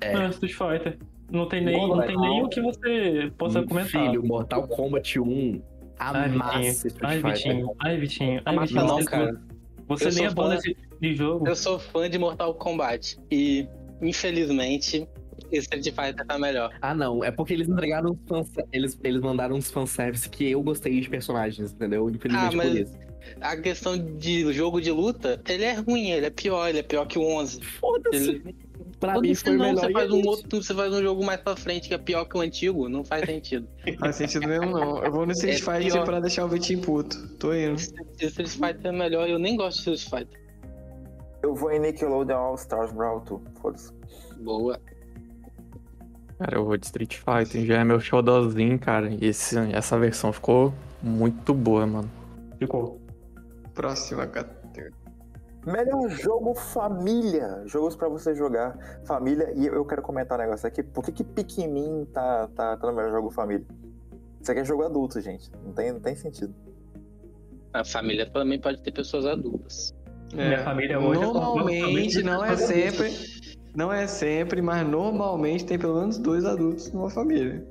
É. Não, Street Fighter. Não tem nem, não tem nem o que você possa Meu comentar. Filho, Mortal Kombat um. Amassa Street Ai, Vitinho. Fighter. Ai, Vitinho. Ai, Vitinho. Não, cara. Você eu nem é bom nesse tipo de jogo. Eu sou fã de Mortal Kombat. E, infelizmente, Street Fighter tá melhor. Ah, não. É porque eles entregaram uns fanservice. Eles, eles mandaram uns fanservice que eu gostei de personagens, entendeu? Infelizmente, ah, mas... por isso. A questão de jogo de luta, ele é ruim, ele é pior, ele é pior que o onze. Foda-se. Ele... Pra mim foi melhor. Você faz, um outro, você faz um jogo mais pra frente que é pior que o antigo, não faz sentido. Não faz sentido mesmo, não. Eu vou no Street é Fighter pior. Pra deixar o Vitinho puto. Tô indo. Street Fighter é melhor, eu nem gosto de Street Fighter. Eu vou em Nickelodeon All Stars Brawl dois, foda-se. Boa. Cara, eu vou de Street Fighter, já é meu xodózinho, cara. E esse, essa versão ficou muito boa, mano. Ficou. Próxima categoria. Melhor jogo família. Jogos pra você jogar família. E eu quero comentar um negócio aqui. Por que que Pikmin tá, tá, tá no melhor jogo família? Isso aqui é jogo adulto, gente. Não tem, não tem sentido. A família também pode ter pessoas adultas. É. Minha família hoje normalmente, é não é sempre. Não é sempre, mas normalmente tem pelo menos dois adultos numa família.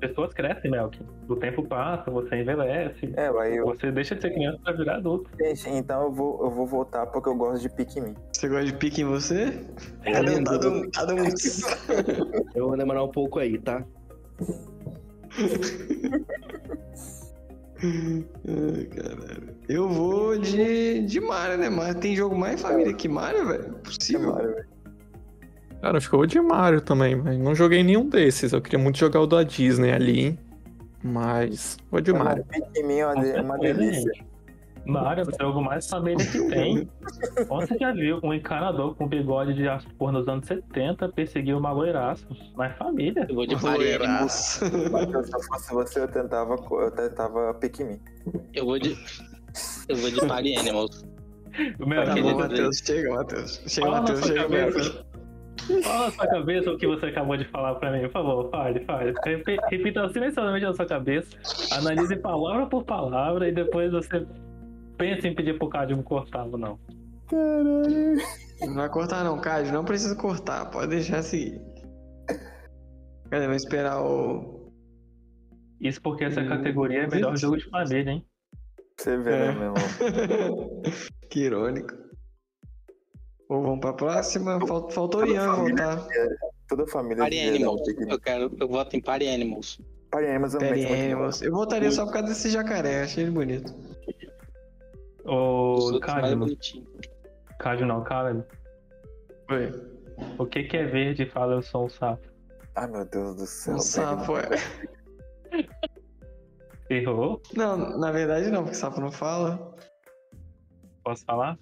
Pessoas crescem, Melk. O tempo passa, você envelhece. É, vai, eu... Você deixa de ser criança pra virar adulto. Gente, então eu vou, eu vou votar porque eu gosto de Pikmin. Você gosta de Pikmin em você? É, cada um. Eu vou demorar um pouco aí, tá? Ai, caralho. Eu vou de, de Mario, né? Mas tem jogo mais família que Mario, velho? Impossível. É Mario, velho. Cara, ficou de Mario também, mas não joguei nenhum desses. Eu queria muito jogar o da Disney ali, hein? Mas vou de Mario. Pikmin é uma delícia. Mario é o jogo mais família que tem. Você já viu um encanador com bigode de aço por nos anos setenta perseguir uma loiraça? Mas família. Eu vou de loiraça. Se fosse você, eu tentava, eu tentava Pikmin. Eu vou de... Eu vou de Party Animals. Meu, tá bom, Matheus. Chega, Matheus. Chega, Matheus. Chega, Matheus. Fala na sua cabeça o que você acabou de falar pra mim, por favor, fale, fale. Repita silenciosamente na sua cabeça, analise palavra por palavra e depois você pensa em pedir pro Cádio cortar ou não. Caralho. Não vai cortar não, Cádio, não precisa cortar, pode deixar seguir. Cadê? Vai esperar o... Isso porque essa categoria é melhor jogo de família, hein? Você vê, né, meu irmão? Que irônico. Ou vamos pra próxima? Faltou, faltou o Ian voltar. Toda família. Party Animals. Eu, quero, eu voto em Party Animals. Party Animals é um Party Animals. Eu votaria só por causa desse jacaré, achei ele bonito. Ô, Cádio. Cádio não, Caleb. Oi. O que que é verde e fala eu sou um sapo? Ai, meu Deus do céu. Um sapo, é. Errou? Não, na verdade não, porque sapo não fala. Posso falar?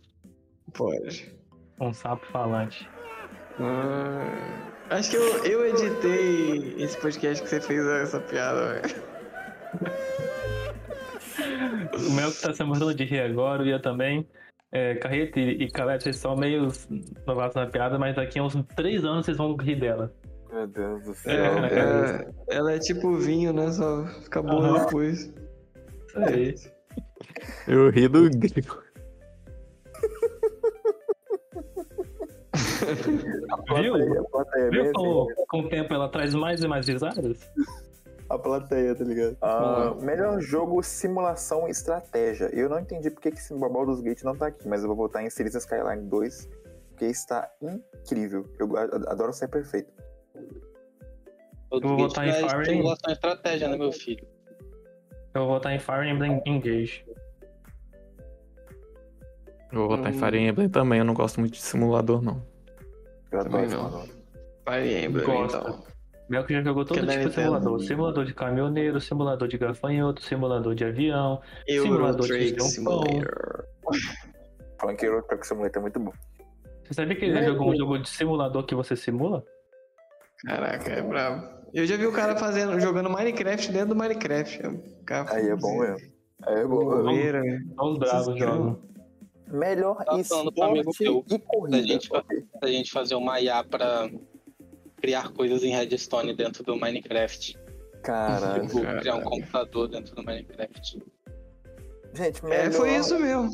Pode. Um sapo falante. Ah, acho que eu, eu editei esse podcast que você fez essa piada, velho. O Mel que tá se morrendo de rir agora, o Ian também. É, Carreta e Caleb, vocês são meio novatos na piada, mas daqui a uns três anos vocês vão rir dela. Meu Deus do céu. É, é, ela é tipo vinho, né? Só fica burra uhum. depois. Isso aí. Eu ri do grego. Viu? Plateia, Viu como com o tempo ela traz mais e mais risadas? A plateia, tá ligado? Ah, ah. Melhor jogo, simulação e estratégia. Eu não entendi porque que esse Baldur's Gate não tá aqui, mas eu vou votar em Cities Skyline dois, porque está incrível. Eu adoro ser perfeito. Eu vou votar em Fire Emblem. Simulação e estratégia, né, meu filho? Eu vou votar em Fire Emblem Engage. Eu vou votar hum. em Fire Emblem também, eu não gosto muito de simulador, não. Eu adoro. Fire Emblem, então. Mel que já jogou todo tipo de simulador. Simulador de caminhoneiro, simulador de gafanhoto, simulador de avião, Euro simulador Drake de simulator. Falando que Euro Truck Simulator é muito bom. Você sabia que ele é, jogou um jogo de simulador que você simula? Caraca, é brabo. Eu já vi o cara fazendo, jogando Minecraft dentro do Minecraft. Cara, aí é bom mesmo. Aí é bom. Bobeira, os bravos jogam. Melhor tá esporte e corrida. Da gente, da gente fazer uma I A pra criar coisas em redstone dentro do Minecraft. Caralho. Tipo, criar caraca. um computador dentro do Minecraft. Gente, melhor... É, foi isso mesmo.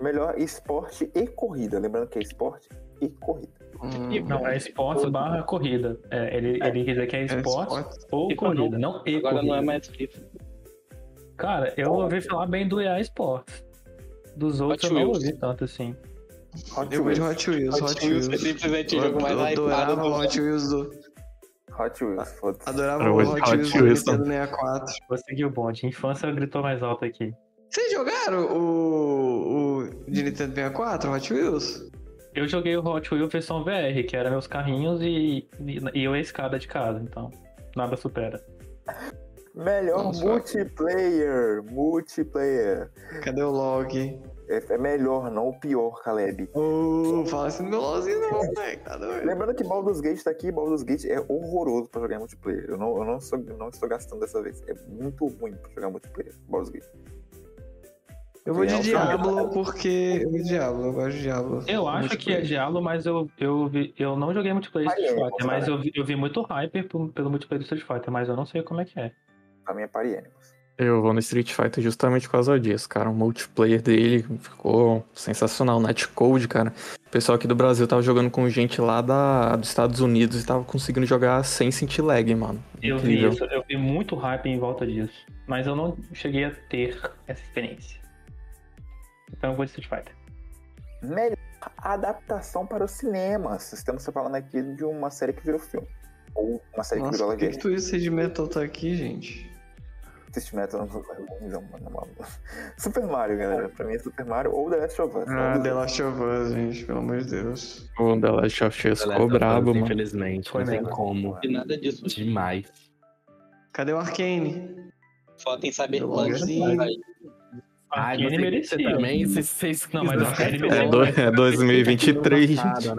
Melhor esporte e corrida. Lembrando que é esporte e corrida. Hum, não, é esporte barra corrida. É, ele, é. ele quer dizer que é esporte, é esporte ou corrida, não, não e agora corrida. Não é mais frito. Cara, eu ouvi falar bem do E A Esportes. Dos outros Hot eu Wheels. não ouvi tanto assim. Hot eu Wheels. vejo Hot Wheels, Hot, Hot Wheels. Wheels. Simplesmente o jogo mais hypado. Adorava o Hot Wheels do... Hot Wheels, foda-se. Adorava o Hot Wheels do Nintendo sessenta e quatro. Vou seguir o bonde. Infância gritou mais alto aqui. Vocês jogaram o, o de Nintendo sessenta e quatro, Hot Wheels? Eu joguei o Hot Wheels versão V R, que era meus carrinhos e, e, e eu a escada de casa, então nada supera. Melhor Nossa, multiplayer, cara. multiplayer. Cadê o log? É, é melhor, não o pior, Caleb. Uh, fala assim no meu LOLzinho não, moleque, tá doido. Lembrando que Baldur's Gate tá aqui, Baldur's Gate é horroroso pra jogar multiplayer. Eu não, eu não, sou, não estou gastando dessa vez, é muito ruim pra jogar multiplayer, Baldur's Gate. Eu vou de Diablo porque... Eu vou de Diablo, eu gosto de Diablo. Eu acho que é Diablo, mas eu, eu, vi, eu não joguei multiplayer do Street Fighter, mas eu vi, eu vi muito hype pelo multiplayer do Street Fighter, mas eu não sei como é que é. A minha pari Animals. Eu vou no Street Fighter justamente por causa disso, cara. O multiplayer dele ficou sensacional. Netcode, cara. O pessoal aqui do Brasil tava jogando com gente lá da, dos Estados Unidos e tava conseguindo jogar sem sentir lag, mano. Eu Incrível. vi isso, eu vi muito hype em volta disso, mas eu não cheguei a ter essa experiência. Então eu vou de Street Fighter. Melhor adaptação para os cinemas. Estamos falando aqui de uma série que virou filme. Ou uma série Nossa, que virou live action. Por que o Twisted Metal tá aqui, gente? Twisted Metal não mano. Super Mario, galera. Pra mim é Super Mario ou The Last of Us. Ah, The Last of Us, gente. Pelo amor de Deus. O The Last of Us ficou brabo, mano. Infelizmente, não tem como. E nada disso. Demais. Cadê o Arcane? Falta em Cyberpunk. Ah, ele merecia também, se vocês... Não, mas o Arcane merecia. É dois mil e vinte e três, gente.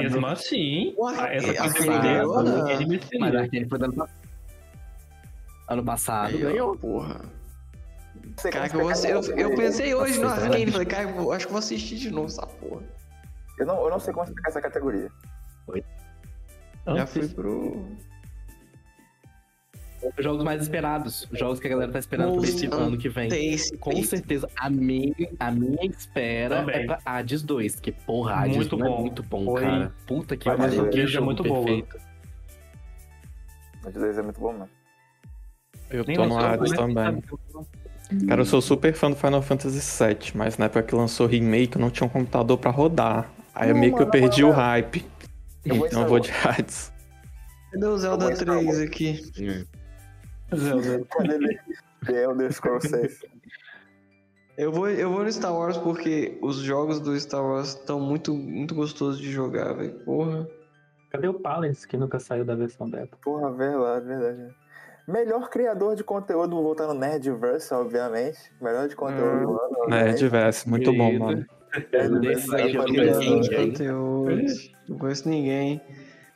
Mesmo assim... Mas o Arcane foi dando pra... Ano passado aí, ganhou, porra. Cara, eu, eu, eu pensei hoje no Arcane, falei, cara, eu acho que vou assistir de novo essa porra. Eu não, eu não sei como explicar essa categoria. Oi. Já não, fui pro... Os jogos mais esperados, os jogos que a galera tá esperando para esse ano que vem. Com certeza, a minha, a minha espera também. É pra Hades dois, que porra, Hades muito não bom. é muito bom, Foi. cara. Puta que pariu, que jogo muito perfeito. Hades dois é muito bom, mano. Eu Nem tô no Hades também. Cara, eu sou super fã do Final Fantasy sete, mas na época que lançou o remake eu não tinha um computador pra rodar. Aí não, meio que eu perdi não, o hype. Eu então eu vou de Hades. Cadê o Zelda três aqui? Zelda. eu, vou, eu vou no Star Wars porque os jogos do Star Wars estão muito, muito gostosos de jogar, velho. Porra. Cadê o Palance que nunca saiu da versão beta? Porra, verdade, verdade. Melhor criador de conteúdo, vou voltar no Nerdverse, obviamente. Melhor de conteúdo. Hum, Nerdverse, muito bom, mano. Nerdverse, é eu não conheço ninguém.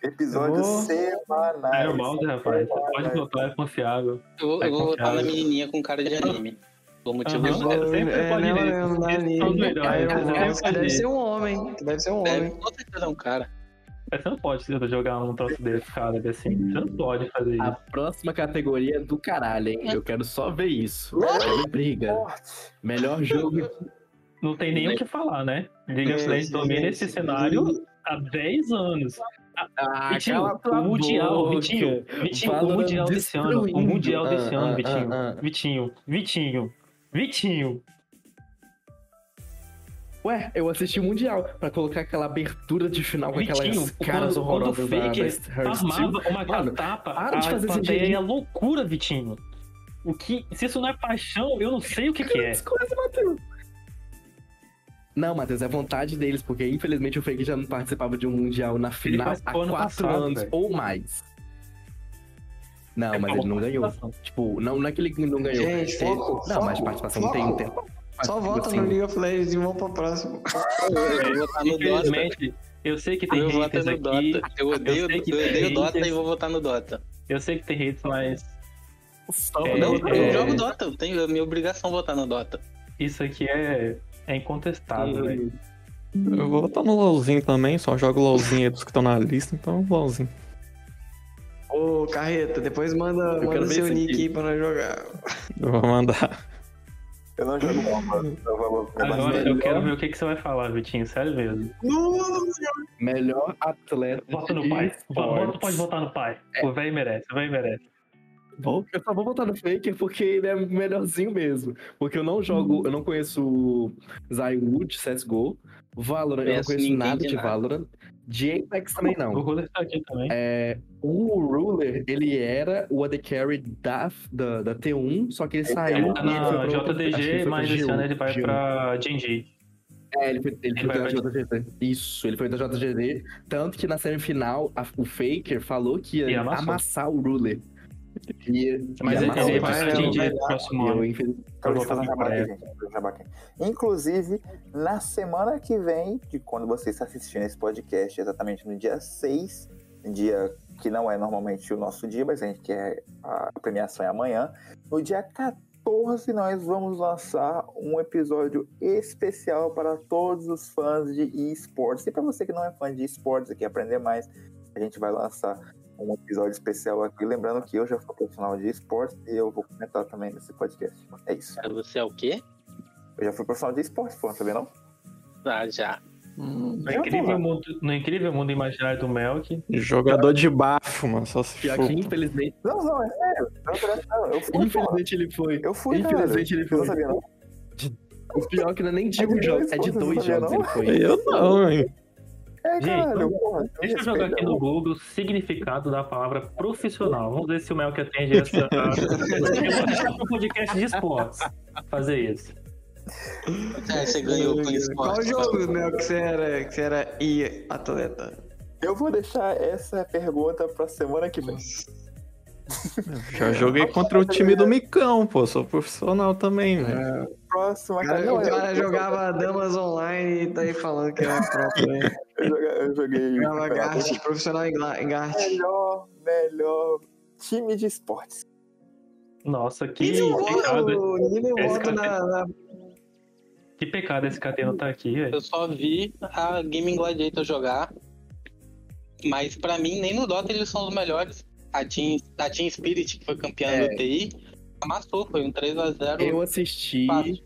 Episódio vou... semanal. É o balde, rapaz. Você pode botar, é confiável. Eu vou, é eu vou botar na menininha com cara de anime. Por motivo de sempre pode ir. Deve ser um homem. Deve ser um homem. Com certeza é um cara. Você não pode jogar um troço desse, cara, assim. Você não pode fazer isso. A próxima categoria é do caralho, hein? Eu quero só ver isso. Não briga. Melhor jogo. Não tem nem o que falar, né? League of Legends domina esse cenário há dez anos. Ah, Vitinho, o Mundial, Vitinho, Vitinho, o Mundial desse ano, o Mundial desse ano, Vitinho, Vitinho, Vitinho, Vitinho. Ué, eu assisti o Mundial pra colocar aquela abertura de final com aquelas caras horrorosas da West Hurst. Uma catapa, para de fazer esse dia. É loucura, Vitinho. O que, se isso não é paixão, eu não sei o que que é. Não, Matheus, é vontade deles, porque infelizmente o Fake já não participava de um Mundial na final há quatro anos ou mais. Não, mas ele não ganhou. Tipo, não, não é que ele não ganhou. Gente, foco, foco, não, mas participação foco. Tem um tempo. Só volta assim. No League of Legends e vamos pra próxima. Eu vou votar no Dota. Eu sei que tem eu haters no aqui. Dota. Eu odeio, eu eu tem odeio tem Dota haters. E vou votar no Dota. Eu sei que tem haters, mas... É, não, é... eu jogo Dota. Eu tenho a minha obrigação votar no Dota. Isso aqui é, é incontestável, velho. Eu vou votar no LOLzinho também. Só jogo LOLzinho aí dos que estão na lista, então LOLzinho. Ô, Carreta, depois manda, manda seu nick aqui pra nós jogar. Eu vou mandar. Eu não jogo mal, mano. Eu vou agora eu quero ver o que, que você vai falar, Vitinho, sério mesmo. Nossa. Melhor atleta. Vota no pai. Pode, pode votar no pai. É. O velho merece, o velho merece. Bom, eu só vou votar no Faker porque ele é melhorzinho mesmo. Porque eu não jogo, eu não conheço Zywood, C S G O, Valorant, eu não conheço nada de Valorant. De Apex também não. O Ruler tá aqui também. É, o Ruler, ele era o A D Carry da, da, da T um, só que ele saiu... Tá na J D G, mas esse ano ele vai pra G N G. É, ele foi, ele ele foi da J G D. Isso, ele foi da J G D. Tanto que na semifinal, a, o Faker falou que ia amassar o Ruler. E, mas ele vai pra G N G no próximo ano. Inclusive, na semana que vem, de quando vocês assistirem esse podcast, exatamente no dia seis, dia que não é normalmente o nosso dia, mas a gente quer a premiação é amanhã, no dia quatorze nós vamos lançar um episódio especial para todos os fãs de esportes. E para você que não é fã de esportes e quer aprender mais, a gente vai lançar um episódio especial aqui, lembrando que eu já fui profissional de esportes e eu vou comentar também nesse podcast. É isso. Você é o quê? Eu já fui profissional de esportes, pô, não sabia não? Ah, já. Hum, no, já incrível mundo, no incrível mundo imaginário do Melk. Jogador de bafo, mano. Só se for. Aqui, infelizmente. Não, não, é sério. Não, eu fui, infelizmente ele foi. Eu fui, infelizmente ele foi. Eu não sabia não. O pior que não é nem de um é jogo, é de dois jogos não? Ele foi. Eu não, hein. É, gente, caralho, porra, deixa eu jogar aqui no Google o significado da palavra profissional. Vamos ver se o Mel que atende essa. Eu vou deixar pro podcast de esportes fazer isso. É, você ganhou com esportes. Qual jogo, Mel, que você era, que você era e atleta? Eu vou deixar essa pergunta pra semana que vem. Já joguei contra o time do Micão, pô. Sou profissional também, velho. É. Próximo, cara, cara, o cara jogava Damas Online e tá aí falando que era próprio, né? eu, joguei, eu joguei. Jogava Gart, profissional em Gart. Melhor, melhor time de esportes. Nossa, que pecado. Que pecado esse cadê não tá aqui, velho. Eu só vi a Gaming Gladiator jogar. Mas pra mim, nem no Dota eles são os melhores. A Team, a Team Spirit, que foi campeã é. do T I. Amassou, foi um três a zero. Eu assisti. Fácil.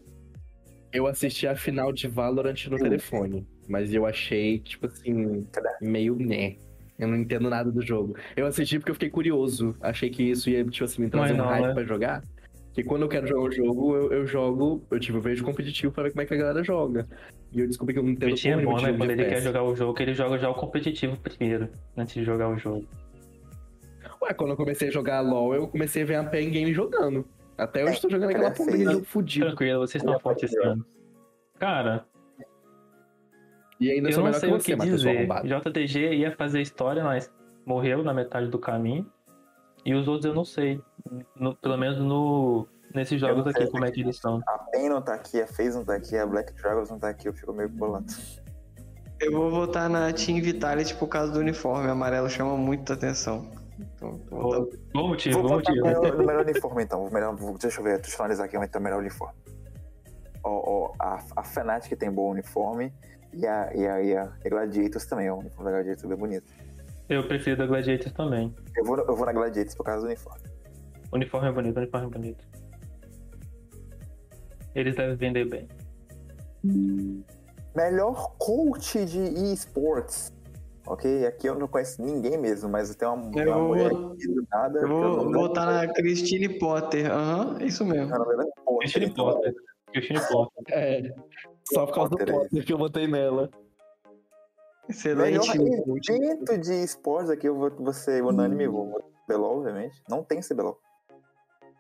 Eu assisti a final de Valorant no telefone. Mas eu achei, tipo assim, meio né. Eu não entendo nada do jogo. Eu assisti porque eu fiquei curioso. Achei que isso ia, tipo assim, me trazer um hype né? pra jogar. Porque quando eu quero jogar um jogo, eu, eu jogo, eu tipo, eu vejo competitivo para ver como é que a galera joga. E eu descobri que eu não entendo muito. É bom, né? Quando ele quer jogar o jogo, ele joga já o competitivo primeiro, antes de jogar o jogo. Ué, quando eu comecei a jogar LOL, eu comecei a ver a Pen Game jogando. Até hoje eu estou jogando aquela porrinha de fudido. Tranquilo, vocês estão fortes esse ano. Cara... E ainda eu não sei o que dizer. J T G ia fazer história, mas morreu na metade do caminho. E os outros eu não sei. No, pelo menos no, nesses jogos aqui, como é que eles são. A Pen não tá aqui, a FaZe não tá aqui, a Black Dragons não tá aqui. Eu fico meio bolado. Eu vou votar na Team Vitality por causa do uniforme. Amarelo chama muita atenção. Então, vou bom motivo, vou bom motivo. O melhor uniforme, então. Melhor, deixa eu ver, deixa eu analisar aqui o melhor uniforme. Oh, oh, a, a Fnatic tem bom uniforme e a, e a, e a Gladiators também. O uniforme da Gladiators é bonito. Eu prefiro da Gladiators também. Eu vou, eu vou na Gladiators por causa do uniforme. O uniforme é bonito, o uniforme é bonito. Eles devem vender bem. Hum. Melhor coach de eSports. Ok, aqui eu não conheço ninguém mesmo, mas eu tenho uma, eu uma vou, mulher aqui do nada. Eu vou botar na Christine Potter. Aham, uhum, é isso mesmo. É Christine Potter. Christine Potter. É. Só por causa Potter, do Potter é. que eu botei nela. Excelente. Melhor evento de esportes aqui, eu vou, vou ser unânime. Vou botar C B L O L, obviamente. Não tem C B L O L.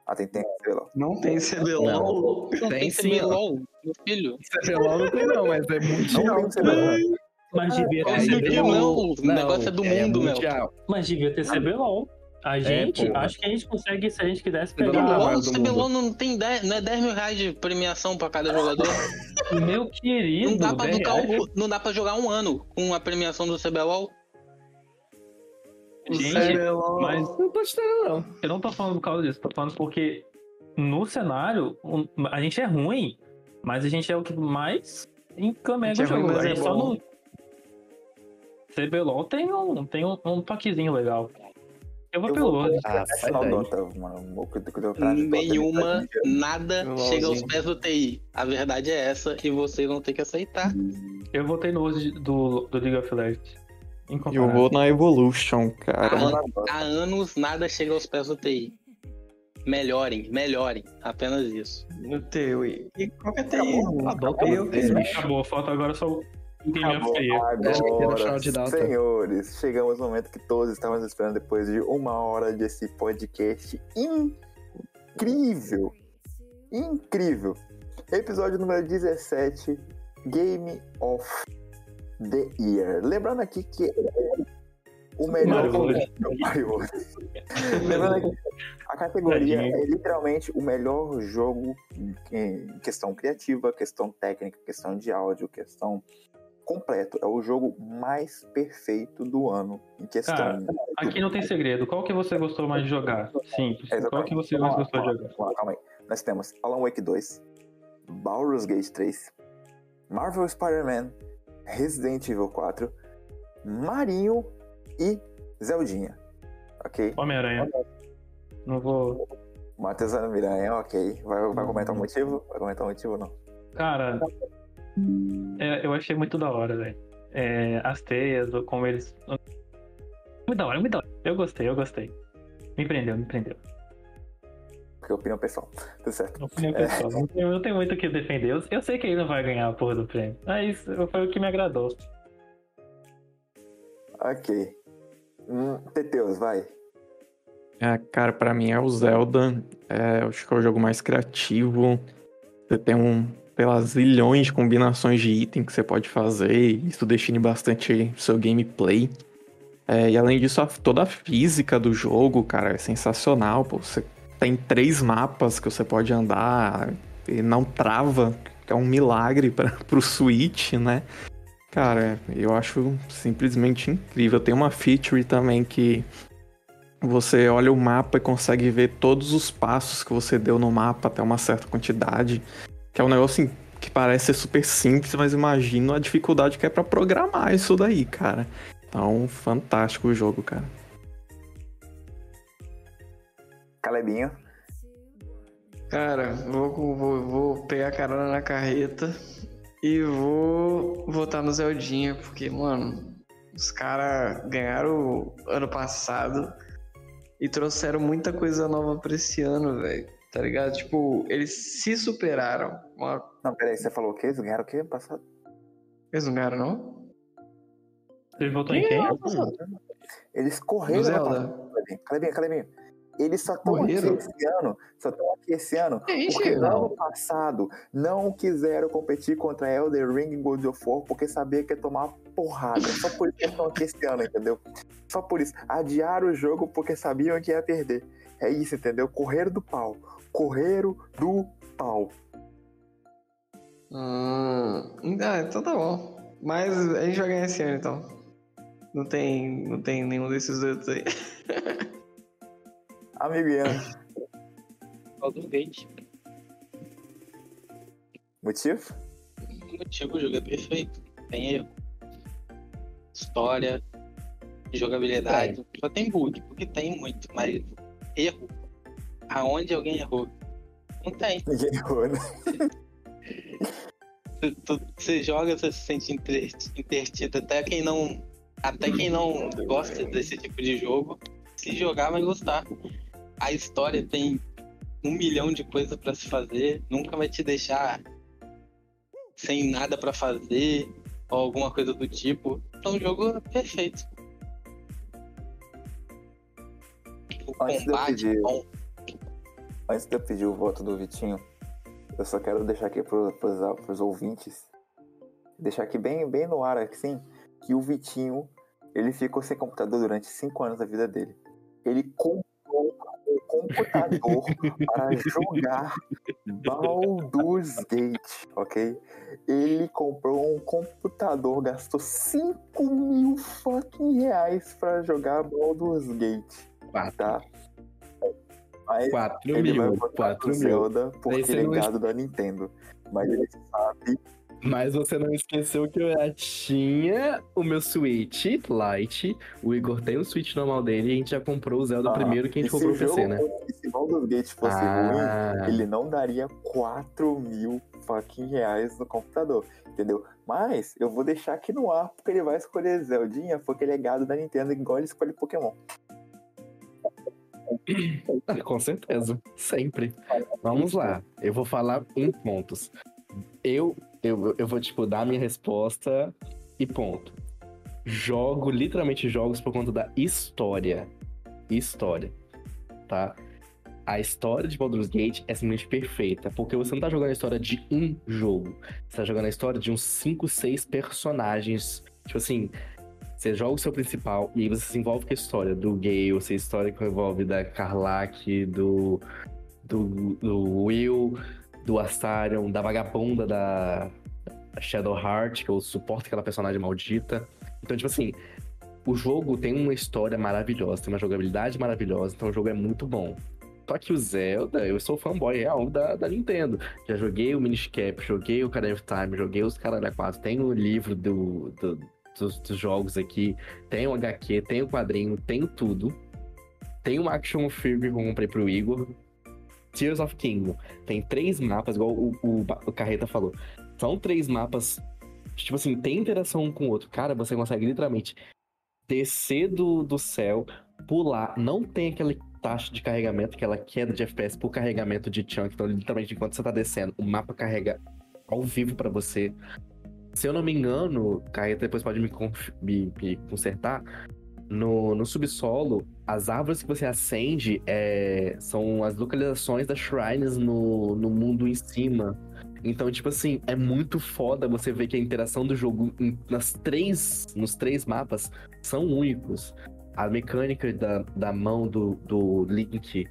Ah, tem, tem C B L O L. Não tem C B L O L. Não tem C B L O L, meu filho. C B L O L não tem não, mas é mundial. Não tem C B L O L. Mas devia ter C B L O L. O negócio é do mundo, Mel. Mas devia ter C B L O L. A gente, é, acho que a gente consegue, se a gente quisesse pegar... O C B L O L não tem dez, não é dez mil reais de premiação pra cada jogador? Meu querido, não dá, pra o, não dá pra jogar um ano com a premiação do C B L O L? Gente, C B L O L... mas não tô estranho, não. Eu não tô falando por causa disso, tô falando porque no cenário, a gente é ruim, mas a gente é o que mais encamega o jogo. É só no... C B L O L tem um, tem um, um toquezinho legal. Eu vou pelo outro. Ah, sai daí. Nenhuma, nada chega aos pés do T I. A verdade é essa e vocês vão ter que aceitar. Eu votei no hoje do, do League of Legends. Eu vou na Evolution, cara. Há, há anos nada chega aos pés do T I. Melhorem, melhorem. Apenas isso. No T I. E qual que é T I? Acabou a foto, agora só... Agora, senhores, chegamos no momento que todos estávamos esperando depois de uma hora desse podcast incrível, incrível. Episódio número dezessete, Game of the Year. Lembrando aqui que o melhor... Mario. Lembrando aqui a categoria é literalmente o melhor jogo em questão criativa, questão técnica, questão de áudio, questão... completo, é o jogo mais perfeito do ano em questão. Cara, aqui não tem segredo. Qual que você gostou mais de jogar? Simples. Exatamente. Qual que você mais gostou de jogar? Calma, calma aí. Nós temos Alan Wake dois, Baldur's Gate três, Marvel Spider-Man, Resident Evil quatro, Mario e Zeldinha. Ok? Homem-Aranha. Não vou... Matheus Homem-Aranha, ok. Vai, vai comentar o motivo? Vai comentar o motivo ou não? Cara... É, eu achei muito da hora, velho. É, as teias, como eles... Muito da hora, muito da hora. Eu gostei, eu gostei. Me prendeu, me prendeu. Porque opinião pessoal, tudo certo. Opinião é... pessoal, não tenho, não tenho muito o que defender. Eu, eu sei que ele não vai ganhar a porra do prêmio. Mas foi o que me agradou. Ok. Hum, Teteus, vai. É, cara, pra mim é o Zelda. É, acho que é o jogo mais criativo. Você tem um... pelas zilhões de combinações de item que você pode fazer, isso define bastante o seu gameplay. É, e além disso, a, toda a física do jogo, cara, é sensacional. Pô, você tem três mapas que você pode andar e não trava, que é um milagre para pro Switch, né? Cara, eu acho simplesmente incrível. Tem uma feature também que você olha o mapa e consegue ver todos os passos que você deu no mapa até uma certa quantidade. Que é um negócio que parece ser super simples, mas imagino a dificuldade que é pra programar isso daí, cara. Então, fantástico o jogo, cara. Calebinho. Cara, vou, vou, vou pegar carona na carreta e vou votar no Zeldinha, porque, mano, os caras ganharam ano passado e trouxeram muita coisa nova pra esse ano, velho. Tá ligado? Tipo, eles se superaram. Uma... Não, peraí, você falou o quê? Eles ganharam o quê? Passado? Eles não ganharam, não? Eles votaram em quem? Eles correram. Calebinho, Calebinho. Eles só estão aqui esse ano. Só estão aqui esse ano. Gente, porque no ano passado não quiseram competir contra Elden Ring e God of War porque sabia que ia tomar porrada. Só por isso que estão aqui esse ano, entendeu? Só por isso. Adiaram o jogo porque sabiam que ia perder. É isso, entendeu? Correiro do pau. Correiro do pau. Hum, ah, então tá bom. Mas a gente vai ganhar esse ano, então. Não tem, não tem nenhum desses dois aí. Amigo Ian. Baldur's Gate. Motivo? Motivo, o jogo é perfeito. Tem erro. História. Jogabilidade. É. Só tem bug, porque tem muito, mas... erro. Aonde alguém errou? Não tem. Ninguém errou, né? Você joga, você se sente entretido. Até quem não, até quem não gosta desse tipo de jogo, se jogar vai gostar. A história tem um milhão de coisas pra se fazer. Nunca vai te deixar sem nada pra fazer ou alguma coisa do tipo. Então o jogo é perfeito. Antes de, eu pedir, antes de eu pedir o voto do Vitinho, eu só quero deixar aqui para os ouvintes, deixar aqui bem, bem no ar assim, que o Vitinho, ele ficou sem computador durante cinco anos da vida dele. ele comprou um computador para jogar Baldur's Gate, ok? Ele comprou um computador, gastou cinco mil fucking reais para jogar Baldur's Gate. Quatro. Tá? Mas quatro ele mil, vai botar pro Zelda porque ele é gado da Nintendo. Mas ele sabe... Mas você não esqueceu que eu já tinha o meu Switch Lite, o Igor tem o Switch normal dele e a gente já comprou o Zelda ah, primeiro que a gente comprou o P C, né? Se o Baldur's Gate fosse ah. ruim, ele não daria quatro mil fucking reais no computador, entendeu? Mas eu vou deixar aqui no ar porque ele vai escolher Zeldinha, porque ele é gado da Nintendo igual ele escolhe Pokémon. Com certeza, sempre. Vamos lá, eu vou falar em pontos. Eu, eu, eu vou, tipo, dar a minha resposta e ponto. Jogo, literalmente jogos por conta da história. História, tá? A história de Baldur's Gate é simplesmente perfeita, porque você não tá jogando a história de um jogo. Você tá jogando a história de uns cinco, seis personagens. Tipo assim, você joga o seu principal e você se envolve com a história do Gale, você a história que envolve da Carlac, do, do, do Will... do Astarion, da vagabunda da Shadowheart, que eu suporto aquela personagem maldita. Então, tipo assim, o jogo tem uma história maravilhosa, tem uma jogabilidade maravilhosa, então o jogo é muito bom. Só que o Zelda, eu sou fanboy real da, da Nintendo. Já joguei o Minish Cap, joguei o Ocarina of Time, joguei os Caralho quatro, tem o livro do, do, dos, dos jogos aqui, tem o H Q, tem o quadrinho, tem tudo. Tem um action figure que eu comprei pro Igor. Tears of Kingdom, tem três mapas, igual o, o, o Carreta falou, são três mapas, tipo assim, tem interação um com o outro, cara, você consegue literalmente descer do, do céu, pular, não tem aquela taxa de carregamento, aquela queda de F P S por carregamento de chunk, então literalmente enquanto você tá descendo, o mapa carrega ao vivo pra você, se eu não me engano, Carreta depois pode me, conf- me, me consertar, No, no subsolo, as árvores que você acende é, são as localizações das shrines no, no mundo em cima. Então, tipo assim, é muito foda você ver que a interação do jogo em, nas três, nos três mapas são únicos. A mecânica da, da mão do, do Link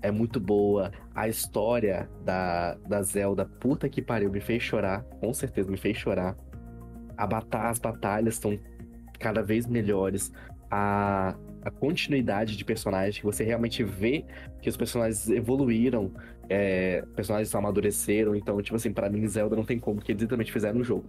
é muito boa. A história da, da Zelda, puta que pariu, me fez chorar. Com certeza, me fez chorar. A bata- as batalhas estão cada vez melhores. A, a continuidade de personagens, que você realmente vê que os personagens evoluíram, é, personagens amadureceram, então, tipo assim, pra mim, Zelda não tem como, que eles literalmente fizeram no jogo.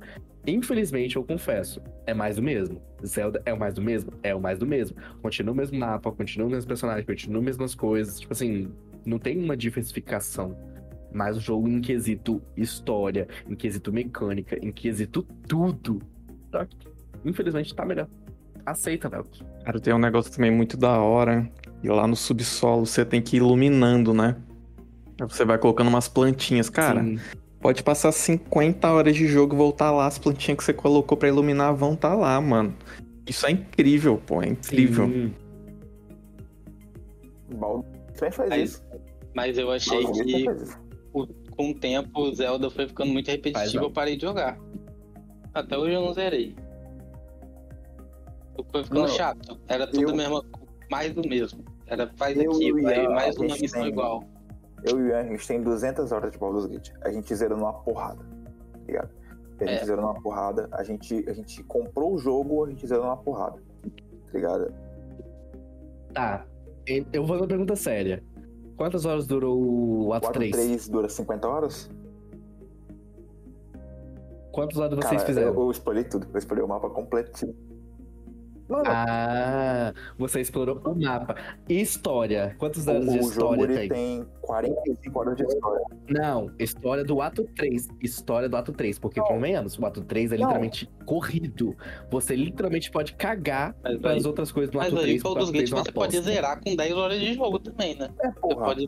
Infelizmente, eu confesso, é mais do mesmo. Zelda é o mais do mesmo? É o mais do mesmo. Continua o mesmo mapa, continua os mesmos personagens, continua as mesmas coisas, tipo assim, não tem uma diversificação. Mas o jogo, em quesito história, em quesito mecânica, em quesito tudo, tá? Infelizmente, tá melhor. Aceita, velho. Cara, tem um negócio também muito da hora. E lá no subsolo você tem que ir iluminando, né? Você vai colocando umas plantinhas. Cara, sim, pode passar cinquenta horas de jogo e voltar lá. As plantinhas que você colocou pra iluminar vão tá lá, mano. Isso é incrível, pô. É incrível. Sim. Mas, mas eu achei Baldur, que com o tempo o Zelda foi ficando muito repetitivo. Eu parei de jogar. Até hoje eu não zerei. Foi ficando não, chato, era tudo eu, mesmo, mais do mesmo, era faz aquilo, Ian, aí mais uma missão tem, igual. Eu e o Ian, a gente tem duzentas horas de Baldur's Gate, a gente zerou numa porrada, ligado? A gente é. zerou numa porrada, a gente, a gente comprou o jogo, a gente zerou numa porrada, ligado? Tá, eu vou fazer uma pergunta séria, quantas horas durou o Ato três? O Ato três dura cinquenta horas? Quantos lados vocês fizeram? Eu, eu explorei tudo, eu explorei o mapa completinho. Mano. Ah, você explorou o mapa. E história? Quantas horas o de história jogo, tem? Tem quarenta e cinco horas de história. Não, história do Ato três. História do Ato três, porque não, pelo menos o Ato três é não, literalmente corrido. Você literalmente pode cagar as outras coisas do Ato mas três. Mas aí, Baldur's Gate, você pode zerar com dez horas de jogo também, né? É, porra. Você pode...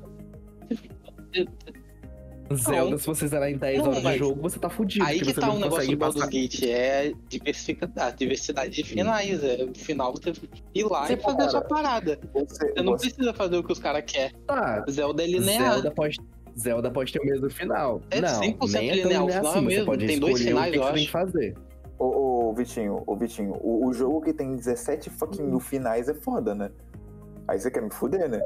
Zelda, não, se você zerar em dez não, horas de jogo, você tá fudido. Aí que você tá não um negócio do Baldur's Gate, é diversidade, diversidade de finais, é o final você ir lá você e fazer a sua parada. Você, você não você... precisa fazer o que os caras querem. Tá. Zelda é linear. Zelda pode, Zelda pode ter o mesmo final. É não, cem por cento nem linear, o final é o mesmo, tem dois finais, eu acho. Tem que fazer. Ô, ô Vitinho, ô Vitinho, o, o jogo que tem dezessete fucking mil finais é foda, né? Aí você quer me fuder, né?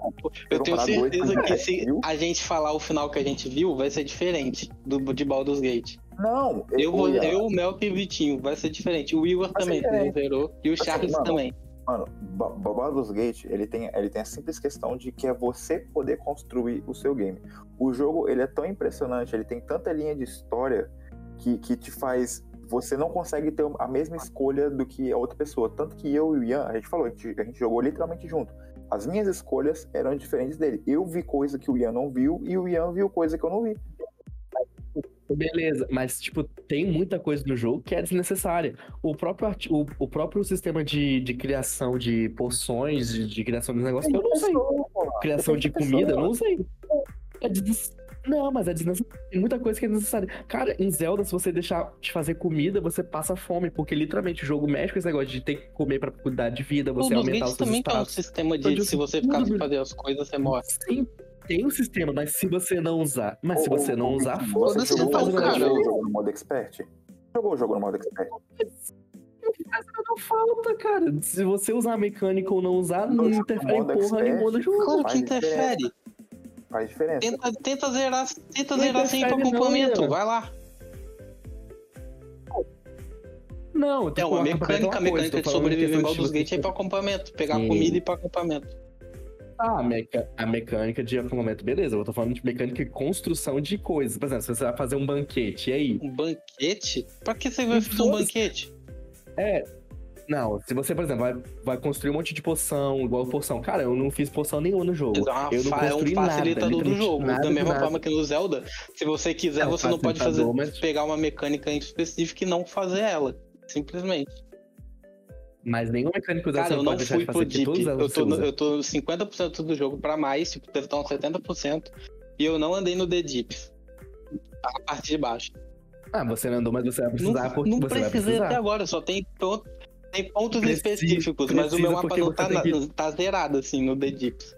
Eu tenho certeza que se a gente falar o final que a gente viu, vai ser diferente do de Baldur's Gate. Não, eu, eu vou, eu, Mel e Vitinho, vai ser diferente. O Igor também, que não zerou, e o Charles também. Mano, Baldur's Gate, ele tem, ele tem a simples questão de que é você poder construir o seu game. O jogo, ele é tão impressionante, ele tem tanta linha de história que, que te faz... Você não consegue ter a mesma escolha do que a outra pessoa. Tanto que eu e o Ian, a gente falou, a gente, a gente jogou literalmente junto. As minhas escolhas eram diferentes dele. Eu vi coisa que o Ian não viu e o Ian viu coisa que eu não vi. Beleza, mas tipo, tem muita coisa no jogo que é desnecessária. O próprio, o, o próprio sistema de, de criação de poções, de, de criação de negócios, eu não usei. Criação de comida, eu não usei. É desnecessário. Não, mas é desnecessário. Tem muita coisa que é desnecessária. Cara, em Zelda, se você deixar de fazer comida, você passa fome, porque literalmente o jogo mexe com esse negócio de ter que comer pra cuidar de vida, você aumentar os seus status. O Baldur's Gate também tem um sistema de, então, se você ficar sem fazer as coisas, você morre. Sim, tem um sistema, mas se você não usar... Mas ou, se você não ou, usar, foda-se. Você jogou o jogo no modo expert? Jogou o jogo no modo expert? Não falta, cara. Se você usar a mecânica ou não usar, não interfere porra nenhuma do jogo. Claro que interfere. Faz diferença. Tenta, tenta zerar, tenta zerar sem acompanhamento, vai lá. Não, tem uma mecânica, a mecânica de sobreviver em Baldur's Gate é pra acampamento, pegar Sim. comida e ir pra acampamento. Ah, a, meca... a mecânica de acampamento, beleza, eu tô falando de mecânica de construção de coisas. Por exemplo, se você vai fazer um banquete, e aí? Um banquete? Pra que você vai fazer um banquete? É... Não, se você, por exemplo, vai, vai construir um monte de poção, igual poção. Cara, eu não fiz poção nenhuma no jogo. Exato, eu não construí nada. É um facilitador do jogo. Da mesma forma que no Zelda, se você quiser, você não pode fazer, mas... pegar uma mecânica específica e não fazer ela. Simplesmente. Mas nenhuma mecânica do Zelda. Cara, eu não fui pro deep. Eu tô, no, eu tô cinquenta por cento do jogo pra mais, tipo, deve estar uns setenta por cento. E eu não andei no The Deep. A parte de baixo. Ah, você não andou, mas você vai precisar. Não, porque não você precisei vai até agora, só tem todo. Tem pontos preciso, específicos, preciso, mas o meu mapa não tá, que... na, tá zerado, assim, no The Dips.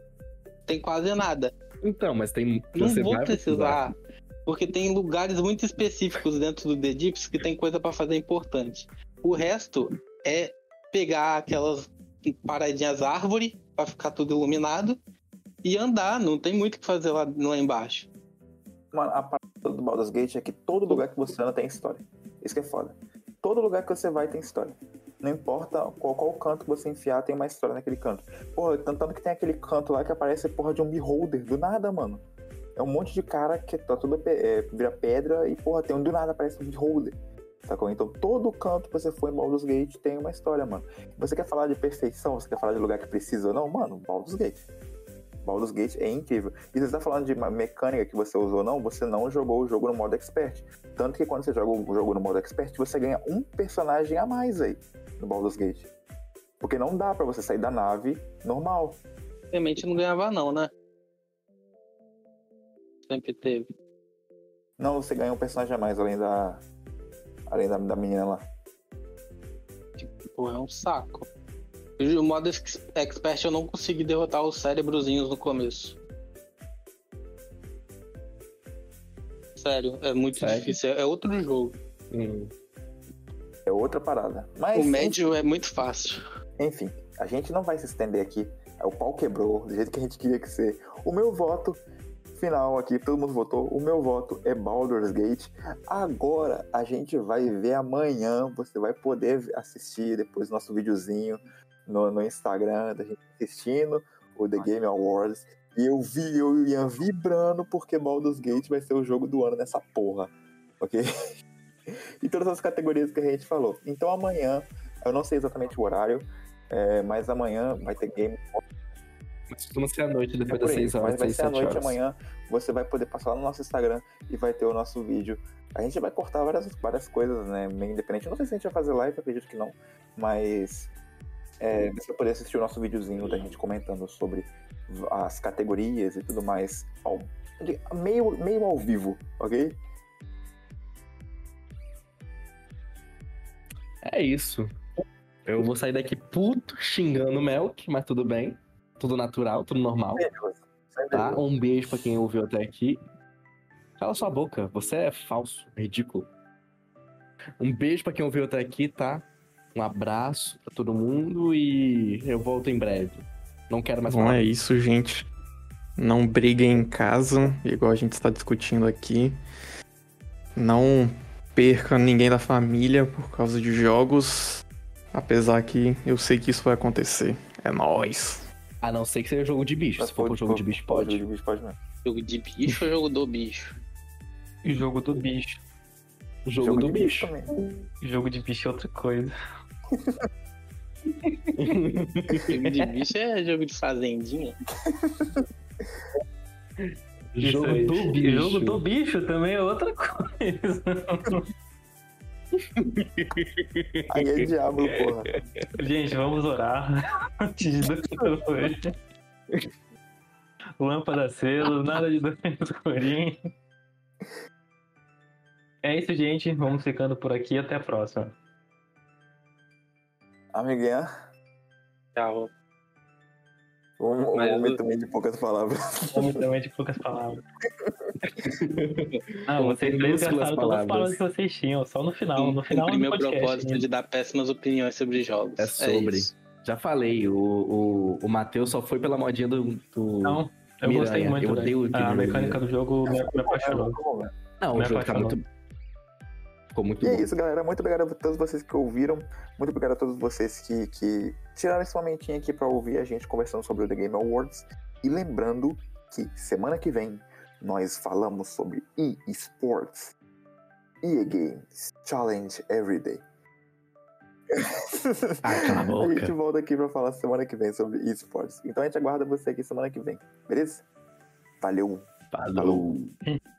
Tem quase nada. Então, mas tem... Não você vou vai precisar, precisar, porque tem lugares muito específicos dentro do The Dips que tem coisa pra fazer importante. O resto é pegar aquelas paradinhas árvores pra ficar tudo iluminado e andar, não tem muito o que fazer lá, lá embaixo. Mano, a parte do Baldur's Gate é que todo lugar que você anda tem história. Isso que é foda. Todo lugar que você vai tem história. Não importa qual, qual canto você enfiar, tem uma história naquele canto. Porra, tanto que tem aquele canto lá que aparece porra de um beholder, do nada, mano. É um monte de cara que tá tudo, é, vira pedra e porra, tem um do nada aparece um beholder, sacou? Então todo canto que você for em Baldur's Gate tem uma história, mano. Você quer falar de perfeição? Você quer falar de lugar que precisa ou não? Mano, Baldur's Gate. Baldur's Gate é incrível. E se você tá falando de uma mecânica que você usou ou não, você não jogou o jogo no modo expert. Tanto que quando você joga o jogo no modo expert, você ganha um personagem a mais aí no Baldur's Gate. Porque não dá pra você sair da nave normal. Realmente não ganhava não, né? Sempre teve. Não, você ganha um personagem a mais além da... Além da, da menina lá. Tipo, é um saco. O modo expert eu não consegui derrotar os cérebrozinhos no começo. Sério, é muito Sério? difícil. É outro jogo. Hum. É outra parada. Mas, o médio enfim, é muito fácil. Enfim, a gente não vai se estender aqui. O pau quebrou, do jeito que a gente queria que ser. O meu voto final aqui, todo mundo votou. O meu voto é Baldur's Gate. Agora a gente vai ver amanhã. Você vai poder assistir depois nosso videozinho no, no Instagram da gente assistindo o The Game Awards. E eu vi, eu e o Ian vibrando porque Baldur's Gate vai ser o jogo do ano nessa porra. Ok? E todas as categorias que a gente falou. Então amanhã, eu não sei exatamente o horário, é, mas amanhã vai ter Game Awards. Mas costuma ser à noite, depois das seis horas. Mas vai ser à noite amanhã, você vai poder passar lá no nosso Instagram e vai ter o nosso vídeo. A gente vai cortar várias, várias coisas, né? Meio independente. Eu não sei se a gente vai fazer live, acredito que não. Mas é, você vai poder assistir o nosso videozinho da gente comentando sobre as categorias e tudo mais. Ao, meio, meio ao vivo, ok? É isso. Eu vou sair daqui puto, xingando o Melk, mas tudo bem. Tudo natural, tudo normal. Tá? Um beijo pra quem ouviu até aqui. Cala sua boca, você é falso, ridículo. Um beijo pra quem ouviu até aqui, tá? Um abraço pra todo mundo e eu volto em breve. Não quero mais falar. Bom, é isso, gente. Não briguem em casa, igual a gente está discutindo aqui. Não perca ninguém da família por causa de jogos. Apesar que eu sei que isso vai acontecer. É nóis. A não ser que seja jogo de bicho. Mas se for um jogo de bicho, pode. Jogo de bicho, pode mesmo. Jogo de bicho ou jogo do bicho? Jogo do bicho. Jogo, jogo do bicho. bicho Jogo de bicho é outra coisa. Jogo de bicho é jogo de fazendinha. Jogo do bicho. Jogo do bicho também é outra coisa. Aí é Diablo, porra. Gente, vamos orar antes do que hoje. Lâmpada acesa, nada de dormir escurinho. É isso, gente. Vamos ficando por aqui. Até a próxima. Amiguinha. Tchau. Um, um homem eu... também de poucas palavras. Um homem também de poucas palavras. Não, vocês três gastaram todas as palavras que vocês tinham. Só no final. No final do meu podcast, propósito né? de dar péssimas opiniões sobre jogos. É sobre. É Já falei. O, o, o Matheus só foi pela modinha do... do... Não, eu Miranha. Gostei muito. Eu odeio a mecânica do jogo me, me apaixonou. Não, me o jogo tá muito... Muito e bom. É isso, galera. Muito obrigado a todos vocês que ouviram. Muito obrigado a todos vocês que, que tiraram esse momentinho aqui pra ouvir a gente conversando sobre o The Game Awards. E lembrando que semana que vem nós falamos sobre e-sports, e-games, challenge everyday. A gente volta aqui pra falar semana que vem sobre e-sports. Então a gente aguarda você aqui semana que vem, beleza? Valeu! Falou! Falou.